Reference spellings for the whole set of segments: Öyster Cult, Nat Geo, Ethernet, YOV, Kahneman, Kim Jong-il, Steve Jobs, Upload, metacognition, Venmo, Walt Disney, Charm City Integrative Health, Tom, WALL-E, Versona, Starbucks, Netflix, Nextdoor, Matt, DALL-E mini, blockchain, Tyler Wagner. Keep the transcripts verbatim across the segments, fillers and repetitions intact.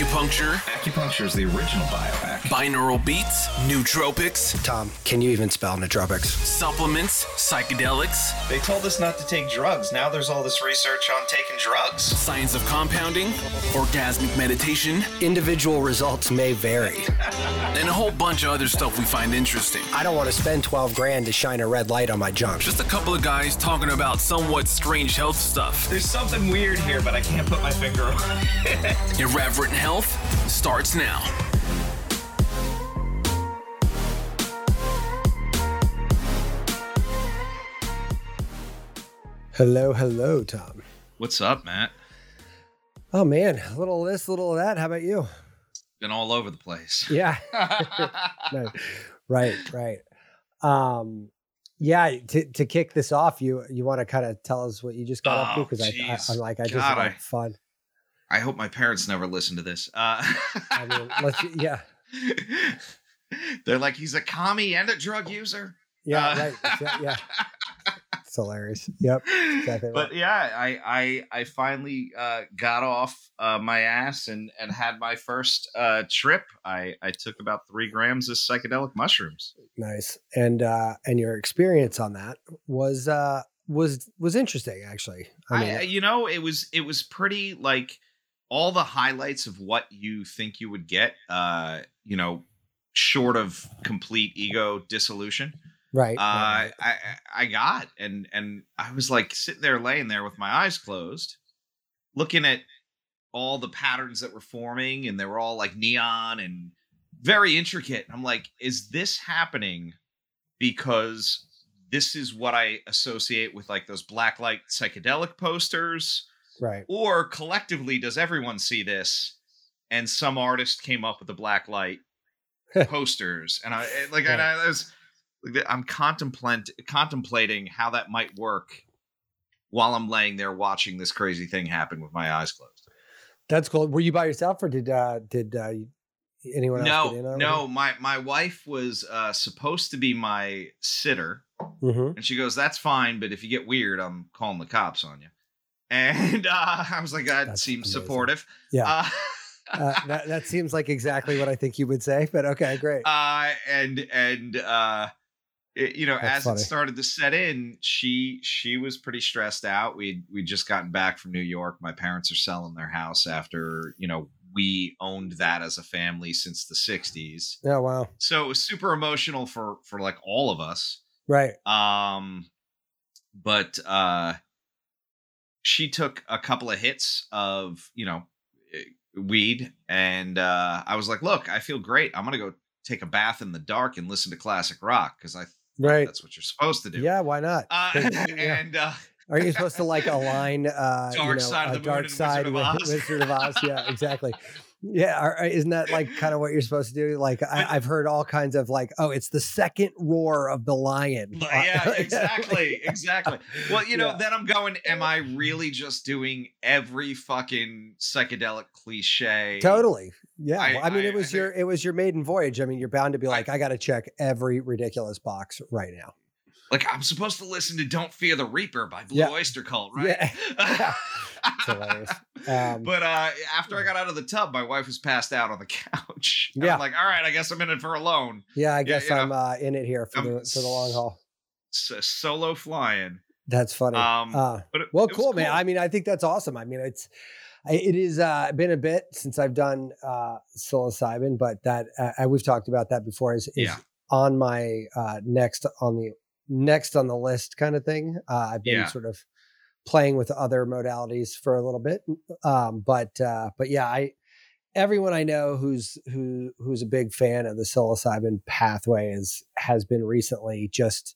acupuncture. Acupuncture is the original biohack. Binaural beats, nootropics. Tom, can you even spell nootropics? Supplements, psychedelics. They told us not to take drugs. Now there's all this research on taking drugs. Science of compounding, orgasmic meditation. Individual results may vary. And a whole bunch of other stuff we find interesting. I don't want to spend twelve grand to shine a red light on my junk. Just a couple of guys talking about somewhat strange health stuff. There's something weird here, but I can't put my finger on it. Irreverent Health starts now. Hello, hello, Tom. What's up, Matt? Oh, man. A little of this, a little of that. How about you? Been all over the place. Yeah. No. Right, right. Um, yeah, to, to kick this off, you you want to kind of tell us what you just got oh, up to? Because I, I, I'm like, I God, just like I, fun. I hope my parents never listen to this. Uh, I mean, let's, yeah. They're like, he's a commie and a drug user. Yeah, uh, right. Yeah. yeah. It's hilarious. Yep. Exactly. But right. yeah, I, I, I finally uh, got off uh, my ass and, and had my first uh, trip. I, I took about three grams of psychedelic mushrooms. Nice. And, uh, and your experience on that was, uh, was, was interesting actually. I mean, I, you know, it was, it was pretty like all the highlights of what you think you would get, uh, you know, short of complete ego dissolution. Right. Uh, right. I I got and and I was like sitting there laying there with my eyes closed, looking at all the patterns that were forming, and they were all like neon and very intricate. I'm like, is this happening because this is what I associate with like those black light psychedelic posters? Right. Or collectively, does everyone see this? And some artist came up with the black light posters. And I like yeah. and I, I was I'm contemplate, contemplating how that might work while I'm laying there watching this crazy thing happen with my eyes closed. That's cool. Were you by yourself or did uh, did uh, anyone no, else get in on it? No, my, my wife was uh, supposed to be my sitter. Mm-hmm. And she goes, that's fine, but if you get weird, I'm calling the cops on you. And uh, I was like, that that's seems amazing. Supportive. Yeah. Uh, Uh, that, that seems like exactly what I think you would say, but okay, great. Uh, and, and, uh, it, you know, That's as funny. It started to set in, she, she was pretty stressed out. We'd, we'd just gotten back from New York. My parents are selling their house after, you know, we owned that as a family since the sixties. Oh, wow. So it was super emotional for, for like all of us. Right. Um, but, uh, she took a couple of hits of, you know, weed. And, uh, I was like, look, I feel great. I'm going to go take a bath in the dark and listen to classic rock. Cause I, right. that's what you're supposed to do. Yeah. Why not? Uh, and, uh, are you supposed to like align, uh, dark you know, side of the dark moon side and Wizard, of Oz. Wizard of Oz? Yeah, exactly. Yeah. Isn't that like kind of what you're supposed to do? Like I, I've heard all kinds of like, oh, it's the second roar of the lion. Yeah, exactly. Exactly. Well, you know, yeah. then I'm going, am I really just doing every fucking psychedelic cliche? Totally. Yeah. I, well, I mean, I, it was I, your, it was your maiden voyage. I mean, you're bound to be like, I, I got to check every ridiculous box right now. Like I'm supposed to listen to Don't Fear the Reaper by Blue yeah. Öyster Cult, right? Yeah. yeah. It's hilarious. Um, but uh, after I got out of the tub, my wife was passed out on the couch. Yeah. I'm like, all right, I guess I'm in it for a loan. Yeah, I guess yeah, I'm uh, in it here for, the, for the long haul. So solo flying. That's funny. Um, uh, but it, well, it cool, cool, man. I mean, I think that's awesome. I mean, it's it is uh, been a bit since I've done uh, psilocybin, but that uh, we've talked about that before. Is, is yeah. on my uh, next on the next on the list kind of thing. Uh, I've been yeah. sort of playing with other modalities for a little bit. Um, but, uh, but yeah, I, everyone I know who's, who, who's a big fan of the psilocybin pathway is, has been recently just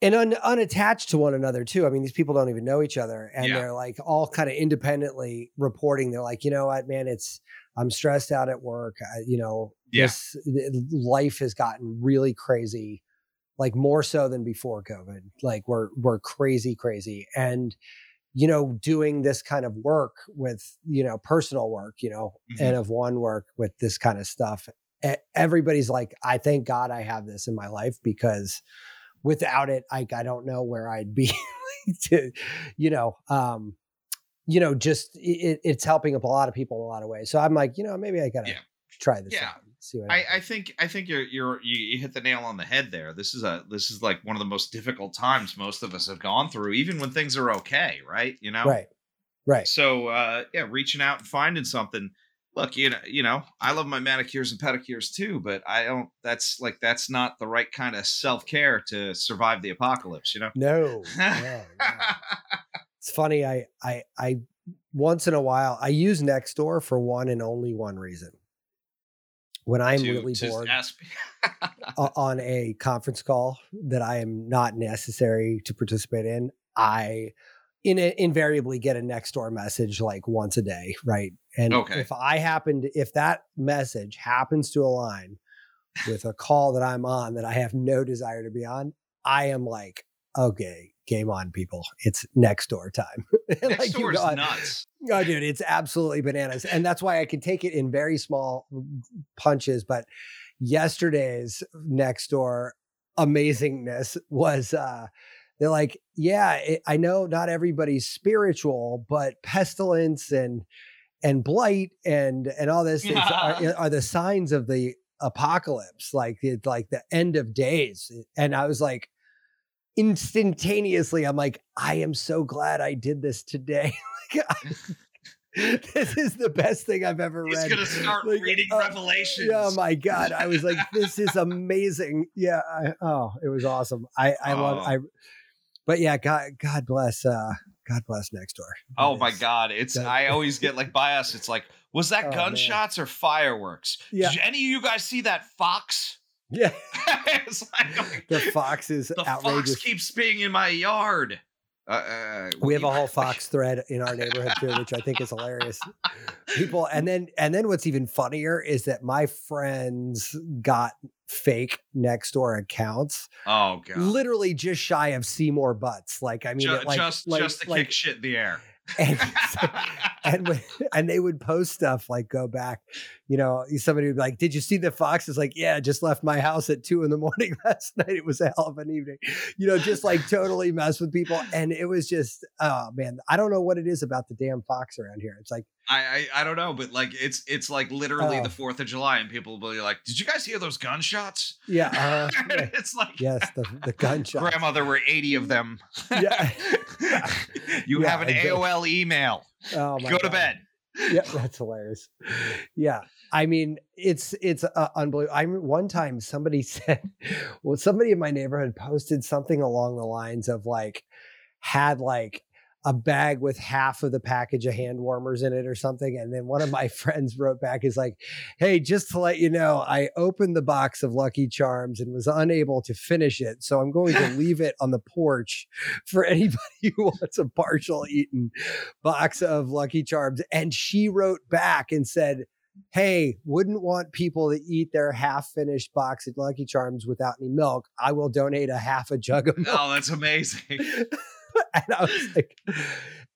and un, unattached to one another too. I mean, these people don't even know each other and yeah. they're like all kind of independently reporting. They're like, you know what, man, it's, I'm stressed out at work. I, you know, yeah. this life has gotten really crazy. Like more so than before COVID, like we're, we're crazy, crazy. And, you know, doing this kind of work with, you know, personal work, you know, mm-hmm. and of one work with this kind of stuff, everybody's like, I thank God I have this in my life because without it, I, I don't know where I'd be to, you know, um, you know, just it, it's helping up a lot of people in a lot of ways. So I'm like, you know, maybe I gotta yeah. try this yeah. out. See what I, I think I think you're you're you hit the nail on the head there. This is a this is like one of the most difficult times most of us have gone through, even when things are okay, right? You know, right, right. So uh, yeah, reaching out and finding something. Look, you know, you know, I love my manicures and pedicures too, but I don't, that's like, that's not the right kind of self-care to survive the apocalypse, you know? No, no, no. It's funny. I, I, I, once in a while I use Nextdoor for one and only one reason. When I'm to, really to bored on a conference call that I am not necessary to participate in, I in a, invariably get a Nextdoor message like once a day. Right. And okay. if I happen to, if that message happens to align with a call that I'm on that I have no desire to be on, I am like, okay, game on, people. It's Nextdoor time. Nextdoor like, you know, is nuts. Oh, dude, it's absolutely bananas. And that's why I can take it in very small punches. But yesterday's Nextdoor amazingness was, uh, they're like, yeah, it, I know not everybody's spiritual, but pestilence and and blight and and all this yeah. are, are the signs of the apocalypse, like it's like the end of days. And I was like, instantaneously, I'm like, I am so glad I did this today. Like, I, this is the best thing I've ever He's read. He's gonna start like, reading uh, Revelations. Oh my God, I was like, this is amazing. Yeah, I, oh, it was awesome. I I oh. love I. But yeah, God, God bless, uh, God bless Nextdoor. Oh my God. It's, God. I always get like by us. It's like, was that oh, gunshots man. or fireworks? Yeah. Did any of you guys see that fox? Yeah. It's like, like, the fox is the outrageous. Fox keeps being in my yard. Uh, uh, we have a whole fox thread in our neighborhood too, which I think is hilarious. People. And then, and then what's even funnier is that my friends got fake Nextdoor accounts. Oh God. Literally just shy of Seymour Butts. Like, I mean, just, it, like, just, like, just to like, kick shit in the air. And, so, and, when, and they would post stuff like, go back, you know, somebody would be like, did you see the fox? It's like, yeah, just left my house at two in the morning last night. It was a hell of an evening, you know, just like totally mess with people. And it was just, oh man, I don't know what it is about the damn fox around here. It's like, I, I, I don't know, but like, it's, it's like literally uh, the fourth of July and people will be like, did you guys hear those gunshots? Yeah. Uh, yeah. It's like, yes, the, the gunshots. Grandma, there were eighty of them. Yeah. You yeah, have an A O L email. Oh my Go God. to bed. Yeah, that's hilarious. Yeah. I mean, it's, it's uh, unbelievable. I mean, one time somebody said, well, somebody in my neighborhood posted something along the lines of like, had like, a bag with half of the package of hand warmers in it or something. And then one of my friends wrote back is like, hey, just to let you know, I opened the box of Lucky Charms and was unable to finish it. So I'm going to leave it on the porch for anybody who wants a partial eaten box of Lucky Charms. And she wrote back and said, hey, wouldn't want people to eat their half finished box of Lucky Charms without any milk. I will donate a half a jug of milk. Oh, that's amazing. And I was like,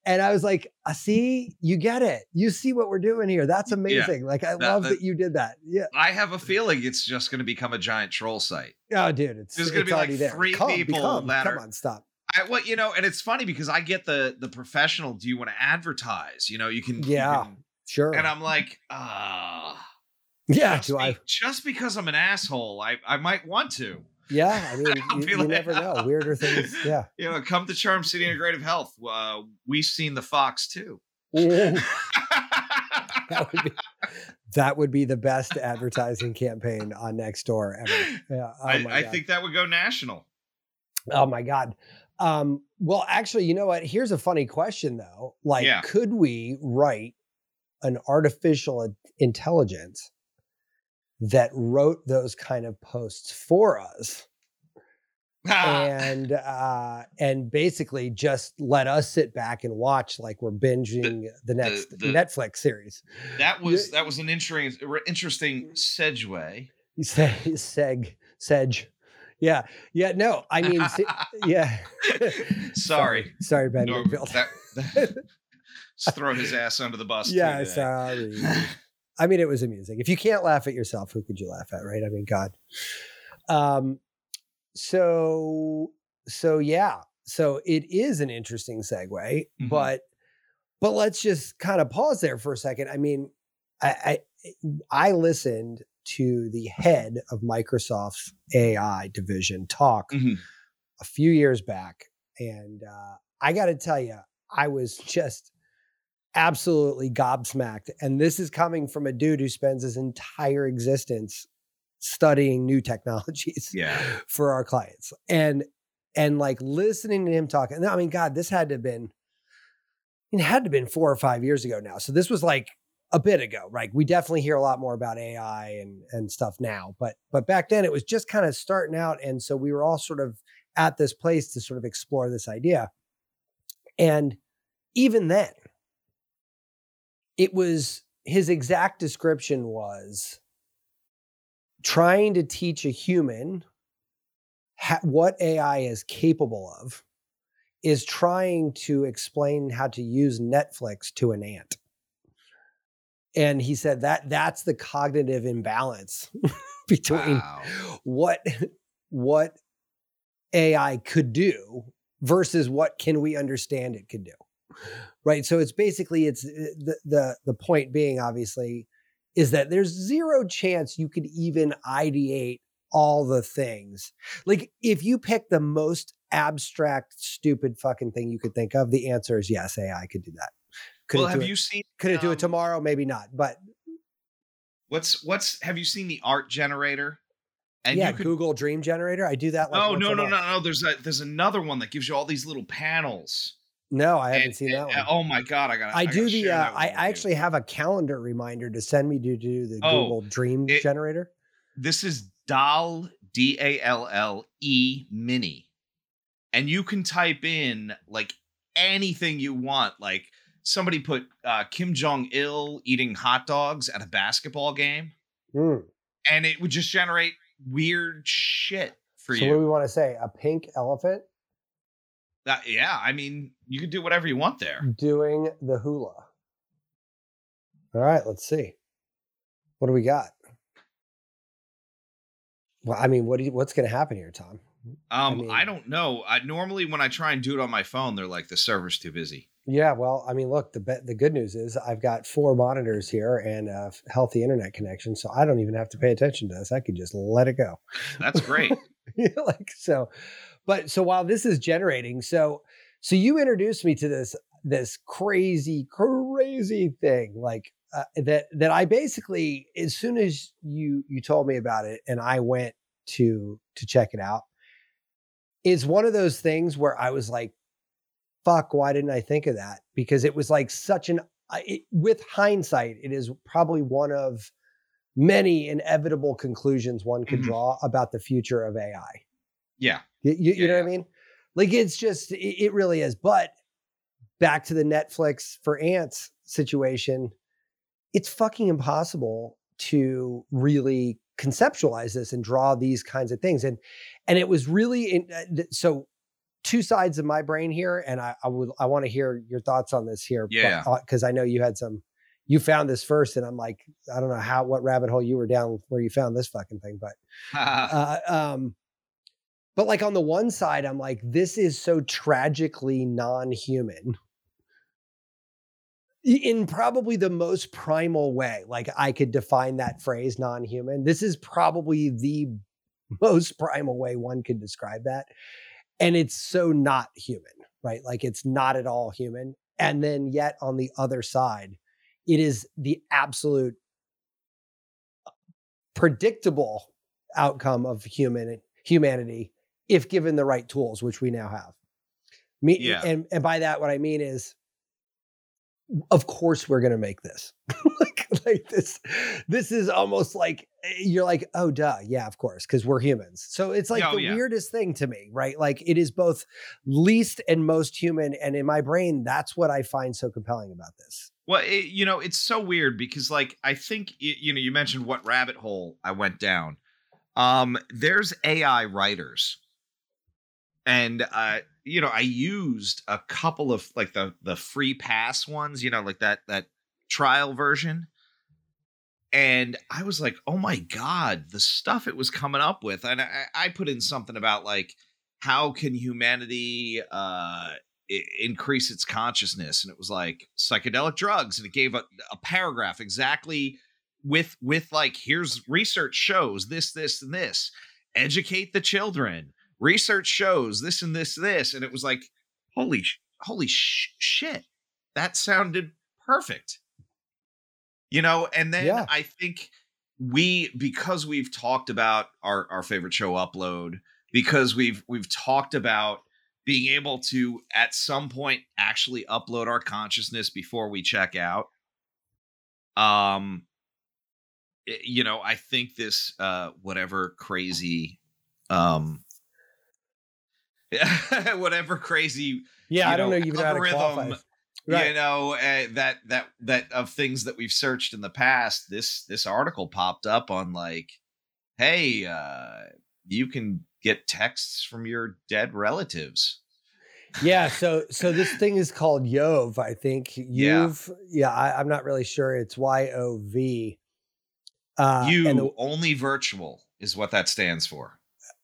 and I was like, I see, you get it. You see what we're doing here. That's amazing. Yeah, like, I that, love that, that you did that. Yeah. I have a feeling it's just going to become a giant troll site. Oh, dude. It's, There's going to be like there. three come, people become, that are, come on, stop. I, well, you know, and it's funny because I get the, the professional. Do you want to advertise? You know, you can. Yeah, you can, sure. And I'm like, ah, uh, yeah, just, do be, I? just because I'm an asshole, I, I might want to. Yeah, I mean, you, you like, never know. Weirder things, yeah. You know, come to Charm City Integrative Health. Uh, we've seen the fox too. that, would be, that would be the best advertising campaign on Nextdoor ever. Yeah, oh I, I think that would go national. Oh my God. Um, well, actually, you know what? Here's a funny question though. Like, yeah. could we write an artificial intelligence that wrote those kind of posts for us and, uh, and basically just let us sit back and watch like we're binging the, the next the, the, Netflix series. That was, that was an interesting, interesting segue. Seg, seg, seg. Yeah. Yeah. No, I mean, se- yeah. Sorry. Sorry, Ben. No, that, that, just throw his ass under the bus. Yeah. Sorry. I mean, it was amusing. If you can't laugh at yourself, who could you laugh at, right? I mean, God. Um, so, so yeah. So it is an interesting segue, mm-hmm. but But let's just kind of pause there for a second. I mean, I, I I listened to the head of Microsoft's A I division talk mm-hmm. a few years back. And uh, I got to tell you, I was just absolutely gobsmacked. And this is coming from a dude who spends his entire existence studying new technologies yeah. for our clients. And, and like listening to him talk, and I mean, God, this had to have been, it had to have been four or five years ago now. So this was like a bit ago, right? We definitely hear a lot more about A I and, and stuff now, but, but back then it was just kind of starting out. And so we were all sort of at this place to sort of explore this idea. And even then it was, his exact description was trying to teach a human ha- what A I is capable of is trying to explain how to use Netflix to an ant. And he said that that's the cognitive imbalance between wow. what, what A I could do versus what can we understand it could do. Right. So it's basically, it's the, the, the point being, obviously, is that there's zero chance you could even ideate all the things. Like if you pick the most abstract, stupid fucking thing you could think of, the answer is yes, A I could do that. Could well, have it, you seen? Could it um, do it tomorrow? Maybe not. But what's what's? Have you seen the art generator? And yeah, you could, Google Dream Generator. I do that. Like oh no no no no! There's a there's another one that gives you all these little panels. No, I haven't and, seen and, that one. Oh my God, I got. I, I do the. Uh, I actually you. have a calendar reminder to send me to do the oh, Google Dream it, Generator. This is DALL D A L L E mini, and you can type in like anything you want, like. Somebody put uh, Kim Jong-il eating hot dogs at a basketball game mm. and it would just generate weird shit for so you. So what do we want to say? A pink elephant? Uh, yeah. I mean, you could do whatever you want there. Doing the hula. All right. Let's see. What do we got? Well, I mean, what do you, what's going to happen here, Tom? Um, I, mean, I don't know. I, normally when I try and do it on my phone, they're like, the server's too busy. Yeah, well, I mean, look, the be- the good news is I've got four monitors here and a healthy internet connection, so I don't even have to pay attention to this. I could just let it go. That's great. like so, but so while this is generating, so so you introduced me to this this crazy crazy thing like uh, that that I basically as soon as you you told me about it and I went to to check it out. It's one of those things where I was like, fuck, why didn't I think of that? Because it was like such an, it, with hindsight, it is probably one of many inevitable conclusions one could mm-hmm. draw about the future of A I. Yeah. You, you, yeah, you know yeah. what I mean? Like it's just, it, it really is. But back to the Netflix for ants situation, it's fucking impossible to really conceptualize this and draw these kinds of things. And, and it was really, in, uh, so two sides of my brain here. And I, I would, I want to hear your thoughts on this here. Yeah. But, uh, Cause I know you had some, you found this first and I'm like, I don't know how, what rabbit hole you were down where you found this fucking thing, but, uh, um, but like on the one side, I'm like, this is so tragically non-human in probably the most primal way. Like I could define that phrase non-human. This is probably the most primal way one could describe that. And it's so not human, right? Like it's not at all human. And then yet on the other side, it is the absolute predictable outcome of human humanity if given the right tools, which we now have. Me, yeah. and, and by that, what I mean is, of course we're going to make this. like, like this, this is almost like, you're like, oh, duh. Yeah, of course. Cause we're humans. So it's like oh, the yeah. weirdest thing to me, right? Like it is both least and most human. And in my brain, that's what I find so compelling about this. Well, it, you know, it's so weird because like, I think, it, you know, you mentioned what rabbit hole I went down. Um, there's A I writers and, uh, you know, I used a couple of like the, the free pass ones, you know, like that, that trial version. And I was like, oh my God, the stuff it was coming up with. And I, I put in something about like, how can humanity, uh, increase its consciousness. And it was like psychedelic drugs. And it gave a, a paragraph exactly with, with like, here's research shows this, this, and this, educate the children. Research shows this and this, this. And it was like, holy, holy sh- shit. That sounded perfect. You know, and then yeah. I think we, because we've talked about our, our favorite show Upload, because we've, we've talked about being able to, at some point, actually upload our consciousness before we check out. Um, it, you know, I think this, uh, whatever crazy, um, whatever crazy, yeah, I don't know, even algorithm, right. you know, uh, that, that, that of things that we've searched in the past, this, this article popped up on like, hey, uh, you can get texts from your dead relatives. Yeah. So, so this thing is called Y O V, I think. You've, yeah, yeah I, I'm not really sure. It's Y O V. Uh, you the, only virtual is what that stands for.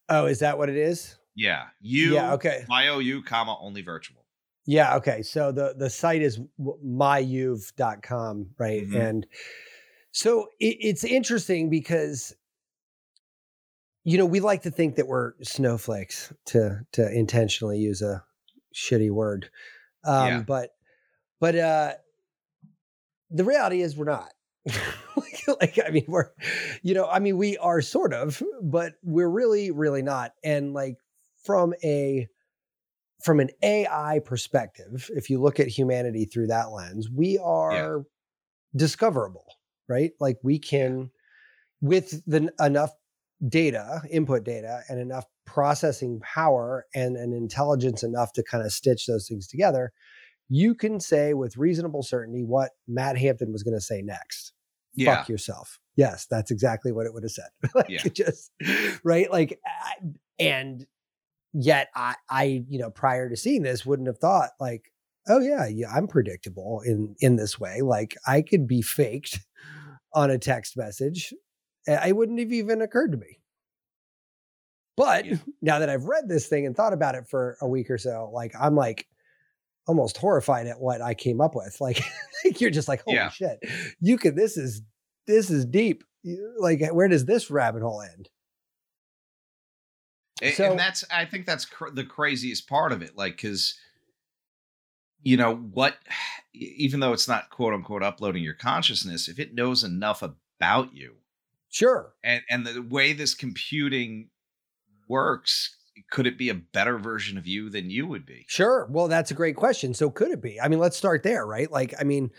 Oh, is that what it is? Yeah. You, yeah, okay. Y O U, comma, only virtual. Yeah. Okay. So the, the site is my youv dot com, right? Mm-hmm. And so it, it's interesting because, you know, we like to think that we're snowflakes, to to intentionally use a shitty word. Um, yeah. But but uh, the reality is we're not. like, like, I mean, we're, you know, I mean, we are sort of, but we're really, really not. And like from a from an A I perspective, if you look at humanity through that lens, we are yeah. discoverable, right? Like we can, with the enough data, input data, and enough processing power and an intelligence enough to kind of stitch those things together, you can say with reasonable certainty what Matt Hampton was going to say next. Yeah. Fuck yourself. Yes, that's exactly what it would have said. like yeah. It just, right? Like, and yet I, I, you know, prior to seeing this, wouldn't have thought like, oh yeah, yeah, I'm predictable in, in this way. Like I could be faked on a text message. It wouldn't have even occurred to me. But yeah. now that I've read this thing and thought about it for a week or so, like I'm like almost horrified at what I came up with. Like, like you're just like, holy yeah. shit, you can, this is, this is deep. Like, where does this rabbit hole end? And, so, and that's, I think that's cr- the craziest part of it. Like, cause you know what, even though it's not quote unquote uploading your consciousness, if it knows enough about you, Sure. And and the way this computing works, could it be a better version of you than you would be? Sure. Well, that's a great question. So could it be? I mean, let's start there, right? Like, I mean,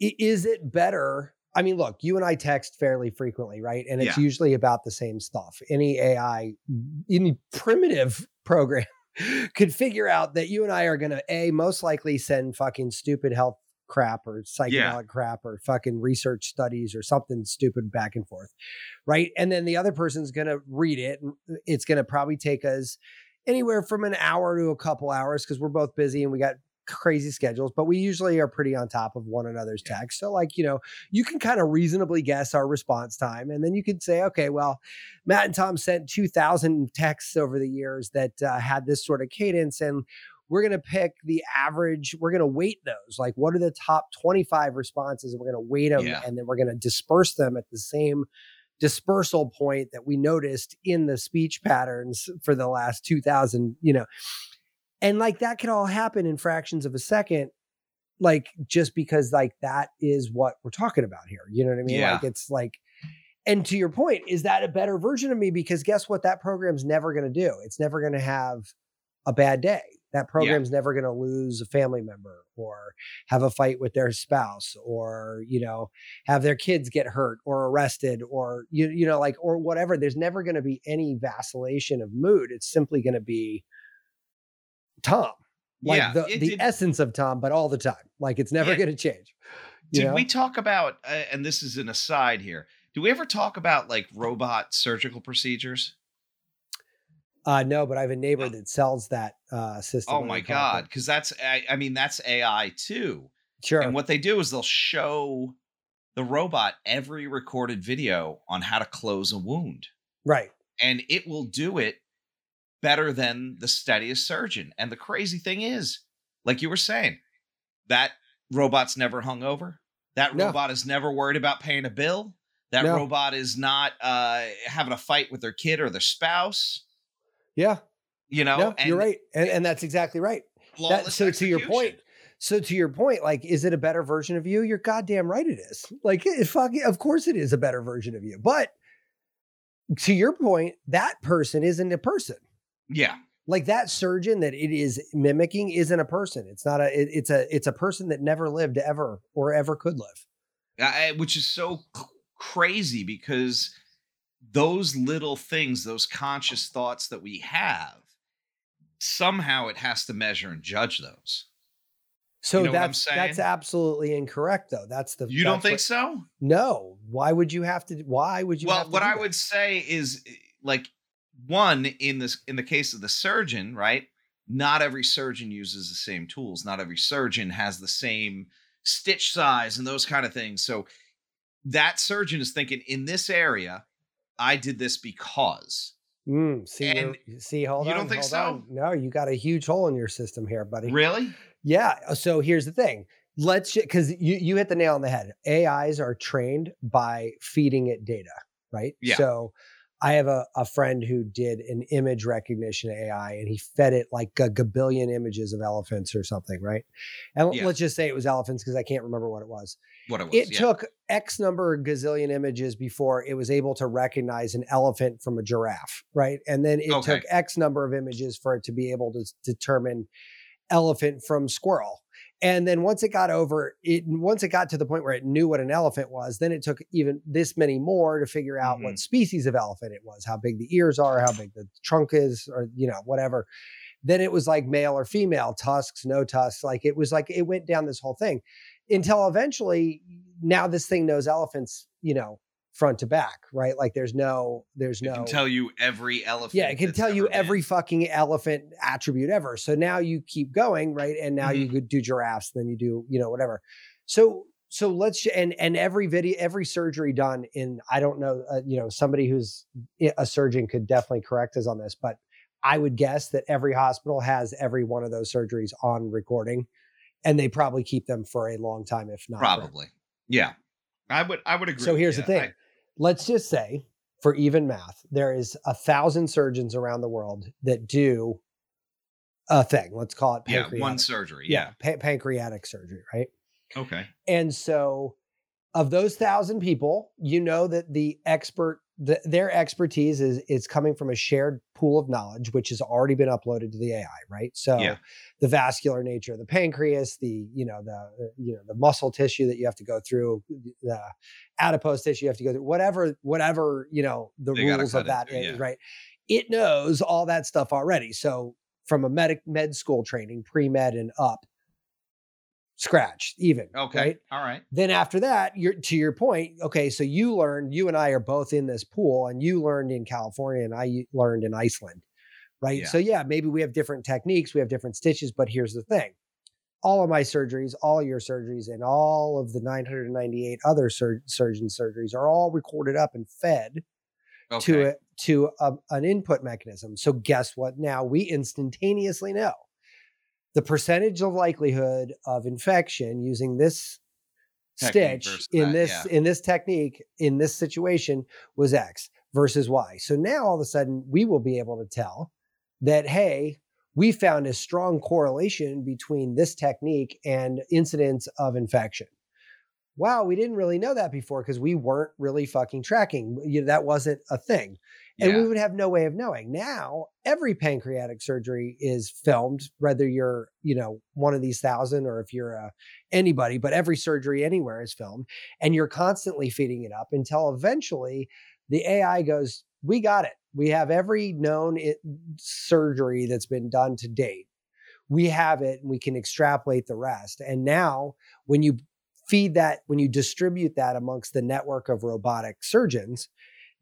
is it better? I mean, look, you and I text fairly frequently, right? And it's yeah. usually about the same stuff. Any A I, any primitive program could figure out that you and I are going to, A, most likely send fucking stupid health crap or psychedelic yeah. crap or fucking research studies or something stupid back and forth, right? And then the other person's going to read it. It's going to probably take us anywhere from an hour to a couple hours because we're both busy and we got crazy schedules, but we usually are pretty on top of one another's yeah. text. So like, you know, you can kind of reasonably guess our response time. And then you could say, okay, well, Matt and Tom sent two thousand texts over the years that uh, had this sort of cadence, and we're going to pick the average. We're going to weight those. Like, what are the top twenty-five responses? And we're going to weight them. Yeah. And then we're going to disperse them at the same dispersal point that we noticed in the speech patterns for the last two thousand, you know, and like that could all happen in fractions of a second. Like, just because like that is what we're talking about here. You know what I mean? Yeah. Like, it's like, and to your point, is that a better version of me? Because guess what? That program's never going to do. It's never going to have a bad day. That program's yeah. never going to lose a family member or have a fight with their spouse or, you know, have their kids get hurt or arrested or, you, you know, like, or whatever. There's never going to be any vacillation of mood. It's simply going to be Tom, like yeah, the, the did, essence of Tom, but all the time. Like, it's never yeah. going to change. Did know? we talk about, uh, and this is an aside here, do we ever talk about like robot surgical procedures? Uh, no, but I have a neighbor that sells that uh, system. Oh my God. Because that's, I, I mean, that's A I too. Sure. And what they do is they'll show the robot every recorded video on how to close a wound. Right. And it will do it better than the steadiest surgeon. And the crazy thing is, like you were saying, that robot's never hungover. That no. robot is never worried about paying a bill. That no. robot is not uh, having a fight with their kid or their spouse. Yeah. You know, no, and, you're right. And, and that's exactly right. That, so execution. to your point, so to your point, like, is it a better version of you? You're goddamn right it is. Like, it fucking, of course it is a better version of you. But to your point, that person isn't a person. Yeah. Like, that surgeon that it is mimicking isn't a person. It's not a, it, it's a, it's a person that never lived ever or ever could live. I, which is so c- crazy because those little things, those conscious thoughts that we have, somehow it has to measure and judge those. So you know that's, that's absolutely incorrect though. That's the, you that's don't think what, so? No. Why would you have to, why would you? Well, have to what I that? would say is like one in this, in the case of the surgeon, right? Not every surgeon uses the same tools. Not every surgeon has the same stitch size and those kind of things. So that surgeon is thinking in this area, I did this because Mm, see, and see, hold you on. You don't think so? On. No, you got a huge hole in your system here, buddy. Really? Yeah. So here's the thing. Let's, because you, you hit the nail on the head. A Is are trained by feeding it data, right? Yeah. So I have a, a friend who did an image recognition A I and he fed it like a gabillion images of elephants or something, right? And yeah. let's just say it was elephants because I can't remember what it was. What it was. It yeah. took X number of gazillion images before it was able to recognize an elephant from a giraffe, right? And then it okay. took X number of images for it to be able to determine elephant from squirrel. And then once it got over it, once it got to the point where it knew what an elephant was, then it took even this many more to figure out mm-hmm. what species of elephant it was, how big the ears are, how big the trunk is, or, you know, whatever. Then it was like male or female, tusks, no tusks. Like it was like, it went down this whole thing until eventually now this thing knows elephants, you know, front to back, right? Like there's no, there's it no. It can tell you every elephant. Yeah, it can tell you every been. fucking elephant attribute ever. So now you keep going, right? And now mm-hmm. you could do giraffes, then you do, you know, whatever. So, so let's, and and every video, every surgery done in, I don't know, uh, you know, somebody who's a surgeon could definitely correct us on this, but I would guess that every hospital has every one of those surgeries on recording and they probably keep them for a long time, if not. Probably. Forever. Yeah. I would, I would agree. So here's the thing. I, Let's just say, for even math, there is a thousand surgeons around the world that do a thing. Let's call it pancreatic. Yeah, one surgery. Yeah. yeah pa- pancreatic surgery, right? Okay. And so of those thousand people, you know that the expert, the, their expertise is, is coming from a shared pool of knowledge, which has already been uploaded to the A I, right? So yeah. the vascular nature of the pancreas, the, you know, the, you know, the muscle tissue that you have to go through, the adipose tissue you have to go through, whatever, whatever, you know, the they rules of that is, yeah. right? It knows all that stuff already. So from a medic med school training, pre-med and up, scratch even. Okay. Right? All right. Then after that, you're to your point. Okay. So you learned, you and I are both in this pool and you learned in California and I learned in Iceland. Right. Yeah. So yeah, maybe we have different techniques, we have different stitches, but here's the thing. All of my surgeries, all your surgeries and all of the nine hundred ninety-eight other sur- surgeon surgeries are all recorded up and fed okay. to, a, to a, an input mechanism. So guess what? Now we instantaneously know the percentage of likelihood of infection using this technique stitch in that, this yeah. in this technique in this situation was X versus Y. So now all of a sudden we will be able to tell that, hey, we found a strong correlation between this technique and incidence of infection. Wow, we didn't really know that before because we weren't really fucking tracking. You know, that wasn't a thing. And yeah. we would have no way of knowing. Now, every pancreatic surgery is filmed, whether you're, you know, one of these thousand or if you're uh, anybody, but every surgery anywhere is filmed and you're constantly feeding it up until eventually the A I goes, we got it. We have every known it, surgery that's been done to date. We have it and we can extrapolate the rest. And now when you feed that, when you distribute that amongst the network of robotic surgeons,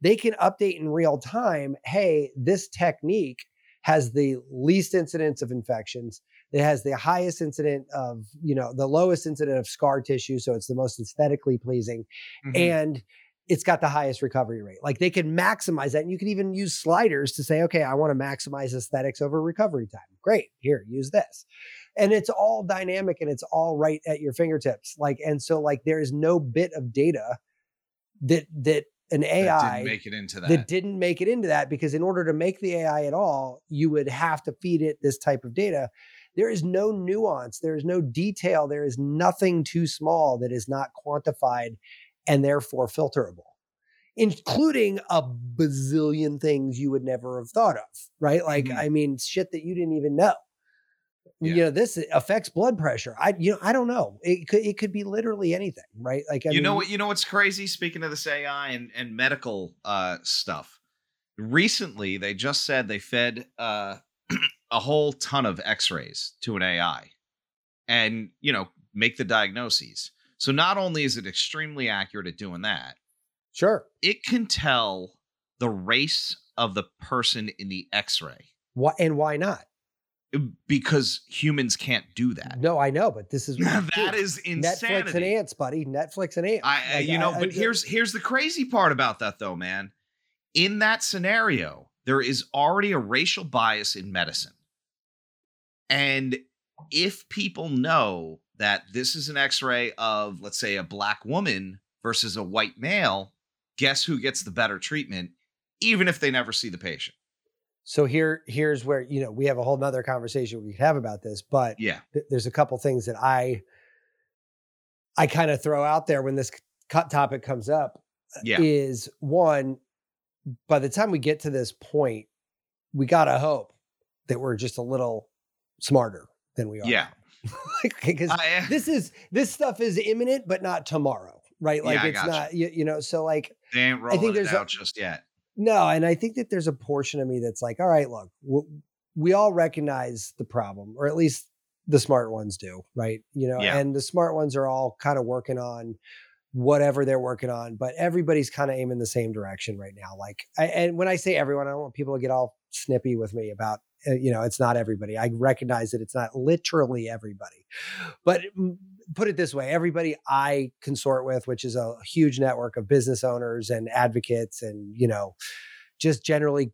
they can update in real time, hey, this technique has the least incidence of infections. It has the highest incident of, you know, the lowest incident of scar tissue. So it's the most aesthetically pleasing. Mm-hmm. And it's got the highest recovery rate. Like they can maximize that. And you can even use sliders to say, okay, I want to maximize aesthetics over recovery time. Great. Here, use this. And it's all dynamic and it's all right at your fingertips. Like, and so like there is no bit of data that that an A I that didn't make it into that. That didn't make it into that, because in order to make the A I at all, you would have to feed it this type of data. There is no nuance. There is no detail. There is nothing too small that is not quantified and therefore filterable, including a bazillion things you would never have thought of, right? Like, mm-hmm. I mean, shit that you didn't even know. Yeah. You know, this affects blood pressure. I, you know, I don't know. It could, it could be literally anything, right? Like, I you mean, know what, you know, what's crazy. Speaking of this A I and, and medical uh, stuff, recently, they just said they fed uh, a whole ton of x-rays to an A I and, you know, make the diagnoses. So not only is it extremely accurate at doing that, sure, it can tell the race of the person in the x-ray. Why, and why not? Because humans can't do that. No, I know, but this is that is insanity. Netflix and ants, buddy. Netflix and ants. I, like, you know, I, but I, here's here's the crazy part about that, though, man. In that scenario, there is already a racial bias in medicine, and if people know that this is an X-ray of, let's say, a black woman versus a white male, guess who gets the better treatment, even if they never see the patient. So here, here's where, you know, we have a whole nother conversation we could have about this, but yeah, th- there's a couple things that I, I kind of throw out there when this c- topic comes up yeah. is one, by the time we get to this point, we got to hope that we're just a little smarter than we are. Yeah. Because I, uh, this is, this stuff is imminent, but not tomorrow. Right. Like yeah, it's not, you. You, you know, so like, they ain't rolling I think there's it out a, just yet. No, and I think that there's a portion of me that's like, all right, look, w- we all recognize the problem, or at least the smart ones do, right? You know, yeah. And the smart ones are all kind of working on whatever they're working on, but everybody's kind of aiming the same direction right now. Like, I, and when I say everyone, I don't want people to get all snippy with me about, uh, you know, it's not everybody. I recognize that it's not literally everybody, but m- put it this way, everybody I consort with, which is a huge network of business owners and advocates and, you know, just generally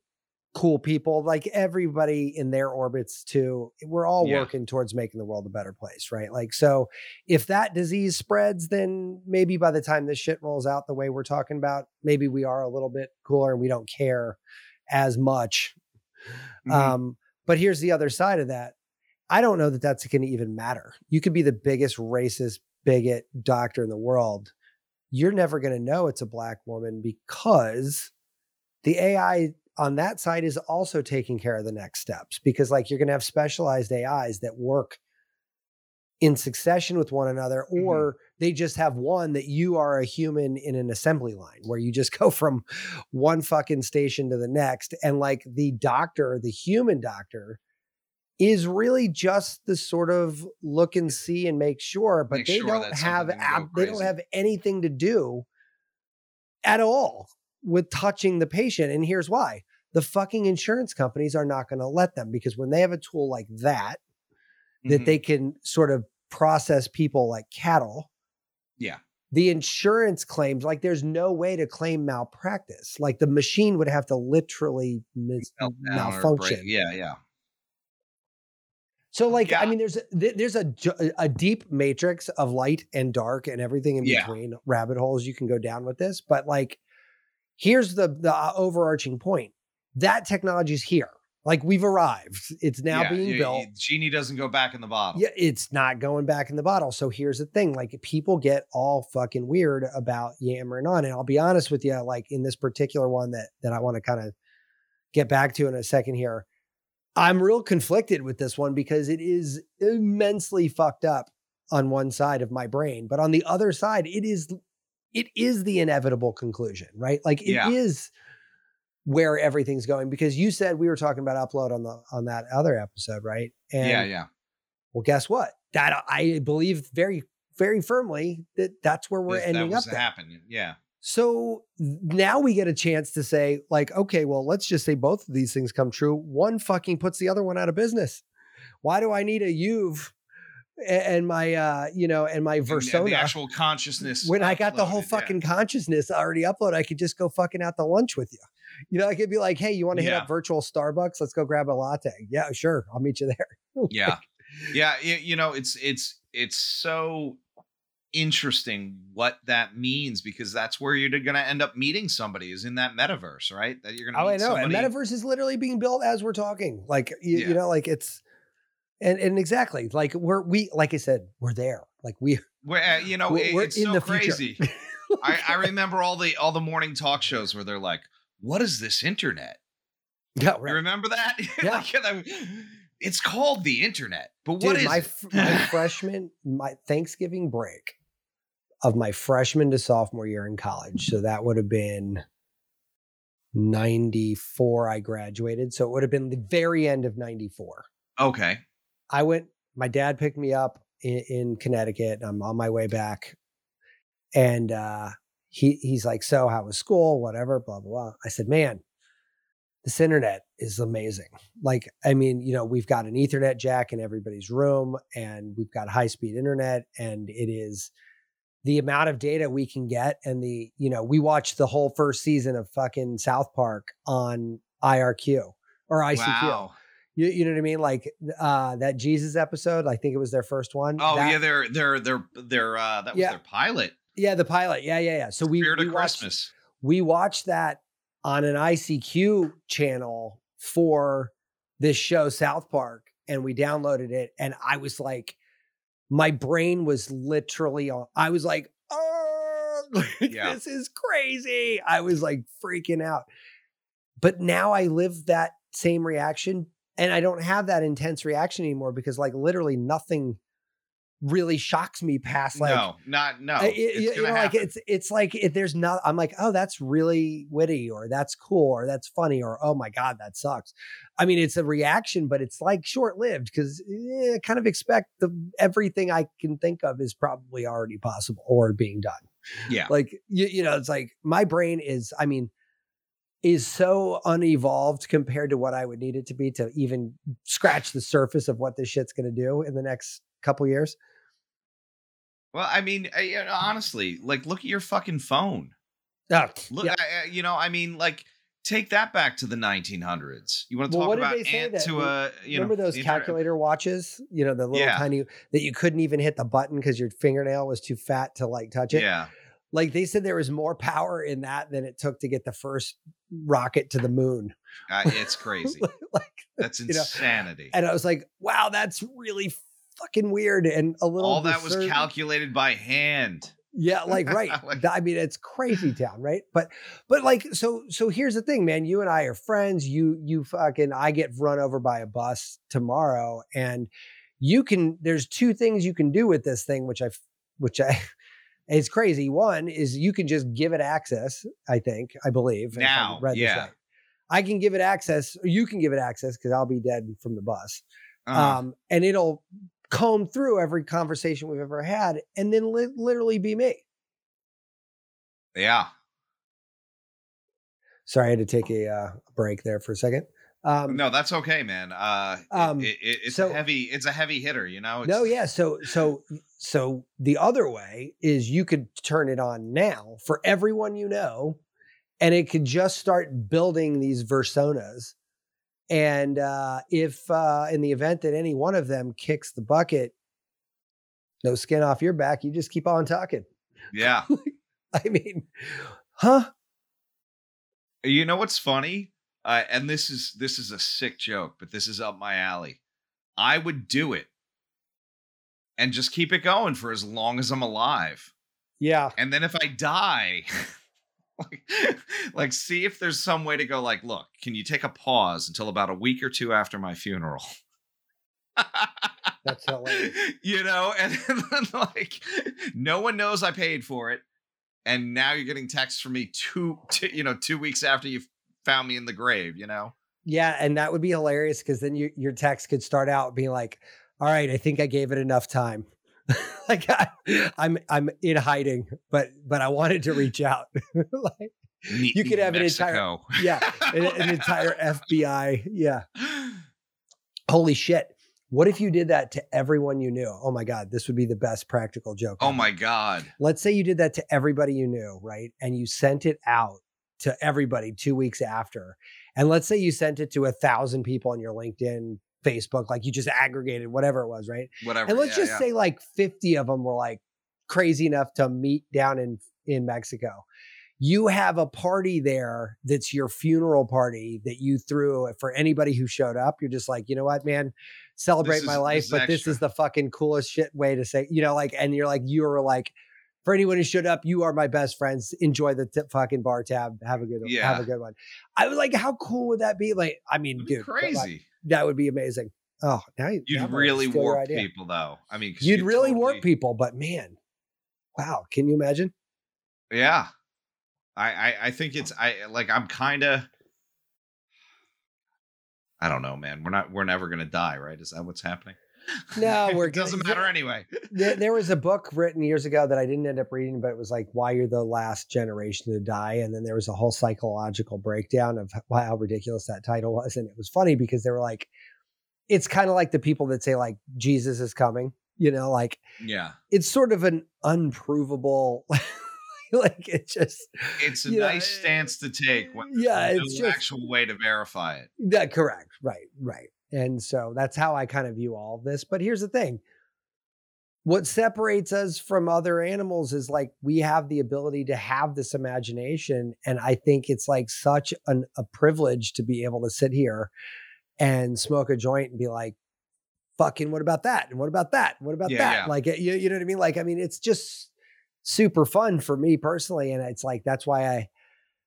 cool people, like everybody in their orbits too, we're all yeah. working towards making the world a better place, right? Like, so if that disease spreads, then maybe by the time this shit rolls out the way we're talking about, maybe we are a little bit cooler and we don't care as much. Mm-hmm. Um, but here's the other side of that. I don't know that that's going to even matter. You could be the biggest racist, bigot doctor in the world. You're never going to know it's a black woman because the A I on that side is also taking care of the next steps, because like you're going to have specialized A Is that work in succession with one another, or mm-hmm. they just have one that you are a human in an assembly line where you just go from one fucking station to the next. And like the doctor, the human doctor, is really just the sort of look and see and make sure, but make they sure don't have ab- they don't have anything to do at all with touching the patient. And here's why: the fucking insurance companies are not going to let them, because when they have a tool like that, mm-hmm. that they can sort of process people like cattle. Yeah. The insurance claims, like there's no way to claim malpractice. Like the machine would have to literally mis- malfunction. Yeah. Yeah. So like, yeah. I mean, there's, there's a, a deep matrix of light and dark and everything in yeah. between, rabbit holes you can go down with this, but like, here's the, the overarching point: that technology is here. Like we've arrived. It's now yeah, being you, built. You, Genie doesn't go back in the bottle. Yeah. It's not going back in the bottle. So here's the thing. Like people get all fucking weird about yammering on. And I'll be honest with you, like in this particular one that, that I want to kind of get back to in a second here, I'm real conflicted with this one because it is immensely fucked up on one side of my brain, but on the other side, it is, it is the inevitable conclusion, right? Like it yeah. is where everything's going, because you said we were talking about Upload on the, on that other episode, right? And yeah. Yeah. Well, guess what? That I believe very, very firmly that that's where we're this, ending that was up. Happening. Yeah. So now we get a chance to say like, okay, well, let's just say both of these things come true. One fucking puts the other one out of business. Why do I need a Y O V and my, uh, you know, and my Versona? And the actual consciousness. When I got the whole fucking yeah. consciousness already uploaded, I could just go fucking out to lunch with you. You know, I could be like, hey, you want to hit yeah. up virtual Starbucks? Let's go grab a latte. Yeah, sure. I'll meet you there. Yeah. Yeah, it, you know, it's it's it's so interesting what that means, because that's where you're going to end up meeting somebody, is in that metaverse, right? That you're going to. Oh, meet I know. Somebody. And metaverse is literally being built as we're talking. Like you, yeah. you know, like it's. And and exactly like we're we like I said we're there like we we're uh, you know we're, we're it's in so the crazy. I, I remember all the all the morning talk shows where they're like, what is this internet? Yeah, right. You remember that? Yeah. Like, you know, it's called the internet. But what Dude, is my, my freshman my Thanksgiving break of my freshman to sophomore year in college? So that would have been ninety-four. I graduated, so it would have been the very end of ninety-four. Okay. I went, my dad picked me up in, in Connecticut. I'm on my way back. And uh, he he's like, so how was school? Whatever, blah, blah, blah. I said, man, this internet is amazing. Like, I mean, you know, we've got an Ethernet jack in everybody's room, and we've got high-speed internet, and it is the amount of data we can get. And the, you know, we watched the whole first season of fucking South Park on I R Q or I C Q. Wow. You, you know what I mean? Like uh, that Jesus episode, I think it was their first one. Oh that, yeah. They're, they're, they're, they're, uh, that was yeah. their pilot. Yeah. The pilot. Yeah. Yeah. Yeah. So we, Spirit we, of watched, Christmas. we watched that on an I C Q channel for this show, South Park, and we downloaded it. And I was like, my brain was literally on, I was like, oh, yeah. This is crazy. I was like freaking out, but now I live that same reaction. And I don't have that intense reaction anymore, because like literally nothing really shocks me past like no, not no. It, it's you know, happen. like it's it's like it, there's not. I'm like, oh, that's really witty, or that's cool, or that's funny, or oh my god, that sucks. I mean, it's a reaction, but it's like short lived, because eh, I kind of expect the everything I can think of is probably already possible or being done. Yeah, like you, you know, it's like my brain is. I mean. is so unevolved compared to what I would need it to be to even scratch the surface of what this shit's going to do in the next couple years. Well, I mean, I, honestly, like, look at your fucking phone. Oh, look, yeah. I, you know, I mean, like, take that back to the nineteen hundreds. You want to well, talk about ant to a, you remember know, those calculator internet. watches, you know, the little yeah. tiny that you couldn't even hit the button because your fingernail was too fat to like touch it. Yeah. Like they said, there was more power in that than it took to get the first rocket to the moon. Uh, it's crazy. Like that's insanity. You know? And I was like, wow, that's really fucking weird. And a little all that was calculated by hand. Yeah, like right. like, I mean, it's crazy town, right? But but like so so here's the thing, man. You and I are friends. You you fucking I get run over by a bus tomorrow, and you can. There's two things you can do with this thing, which I which I. It's crazy. One is you can just give it access, I think, I believe. Now, I, yeah. I can give it access. Or you can give it access because I'll be dead from the bus. Uh-huh. Um, and it'll comb through every conversation we've ever had and then li- literally be me. Yeah. Sorry, I had to take a uh, break there for a second. Um, no, that's okay, man. Uh, um, it, it, it's so, a heavy, it's a heavy hitter, you know? It's, no, yeah. So, so, so the other way is you could turn it on now for everyone, you know, and it could just start building these Versonas. And, uh, if, uh, in the event that any one of them kicks the bucket, no skin off your back, you just keep on talking. Yeah. I mean, huh? You know, what's funny? Uh, and this is this is a sick joke, but this is up my alley. I would do it and just keep it going for as long as I'm alive. Yeah. And then if I die, like, like see if there's some way to go like, look, can you take a pause until about a week or two after my funeral? That's hilarious. You know, and then like no one knows I paid for it. And now you're getting texts from me two, two you know, two weeks after you've found me in the grave, you know? Yeah. And that would be hilarious, because then you, your text could start out being like, all right, I think I gave it enough time. Like I, I'm, I'm in hiding, but, but I wanted to reach out. Like meet you could have Mexico. an entire, yeah, an, an entire F B I. Yeah. Holy shit. What if you did that to everyone you knew? Oh my God, this would be the best practical joke. Oh ever. my God. Let's say you did that to everybody you knew, right? And you sent it out to everybody two weeks after. And let's say you sent it to a thousand people on your LinkedIn Facebook, like you just aggregated whatever it was, right? Whatever. And let's yeah, just yeah. say like fifty of them were like crazy enough to meet down in, in Mexico. You have a party there that's your funeral party that you threw for anybody who showed up. You're just like, you know what, man, celebrate is, my life, but extra. This is the fucking coolest shit way to say, you know, like, and you're like, you're like, for anyone who showed up, you are my best friends. Enjoy the t- fucking bar tab. Have a good one. Yeah. Have a good one. I was like, how cool would that be? Like, I mean, That'd dude, crazy. Like, that would be amazing. Oh, now you, you'd really warp people though. I mean, you'd, you'd really totally... warp people, but man, wow. Can you imagine? Yeah. I, I, I think it's I like I'm kind of I don't know, man. We're not we're never going to die. Right. Is that what's happening? No, we're it doesn't matter anyway. There, there was a book written years ago that I didn't end up reading, but it was like why you're the last generation to die. And then there was a whole psychological breakdown of how ridiculous that title was. And it was funny because they were like, it's kind of like the people that say like Jesus is coming, you know, like, yeah, it's sort of an unprovable like it just it's a nice know, stance to take when yeah it's no just, actual way to verify it that correct right right and so that's how I kind of view all of this. But here's the thing, what separates us from other animals is like we have the ability to have this imagination, and I think it's like such an, a privilege to be able to sit here and smoke a joint and be like, fucking what about that, and what about that, and what about yeah, that yeah. like you, you know what I mean, like I mean it's just super fun for me personally. And it's like, that's why I,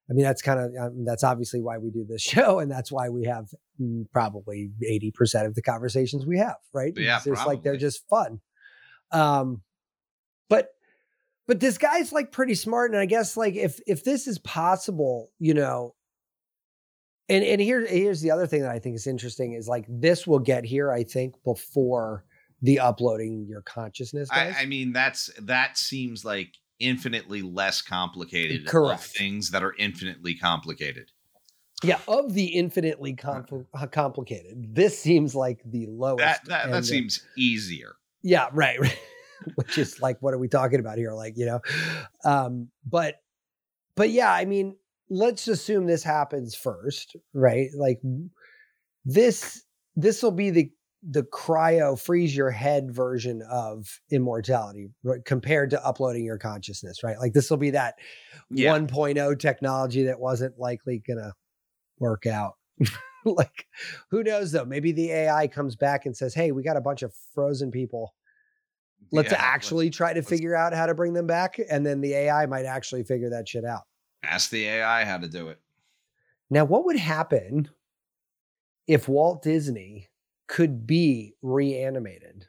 I mean, that's kind of, um, that's obviously why we do this show. And that's why we have probably eighty percent of the conversations we have. Right. Yeah, it's like, they're just fun. Um, but, but this guy's like pretty smart. And I guess like, if, if this is possible, you know, and, and here, here's the other thing that I think is interesting is like, this will get here, I think, before the uploading your consciousness. I, I mean, that's, that seems like infinitely less complicated. Correct. Of things that are infinitely complicated. Yeah. Of the infinitely compl- complicated, this seems like the lowest. That, that, that seems easier. Yeah. Right. right. Which is like, what are we talking about here? Like, you know, um, but, but yeah, I mean, let's assume this happens first, right? Like this, this will be the, the cryo freeze your head version of immortality, right, compared to uploading your consciousness, right? Like this will be that yeah. one point oh technology that wasn't likely going to work out. Like, who knows though? Maybe the A I comes back and says, hey, we got a bunch of frozen people. Let's yeah, actually let's, try to figure out how to bring them back. And then the A I might actually figure that shit out. Ask the A I how to do it. Now, what would happen if Walt Disney could be reanimated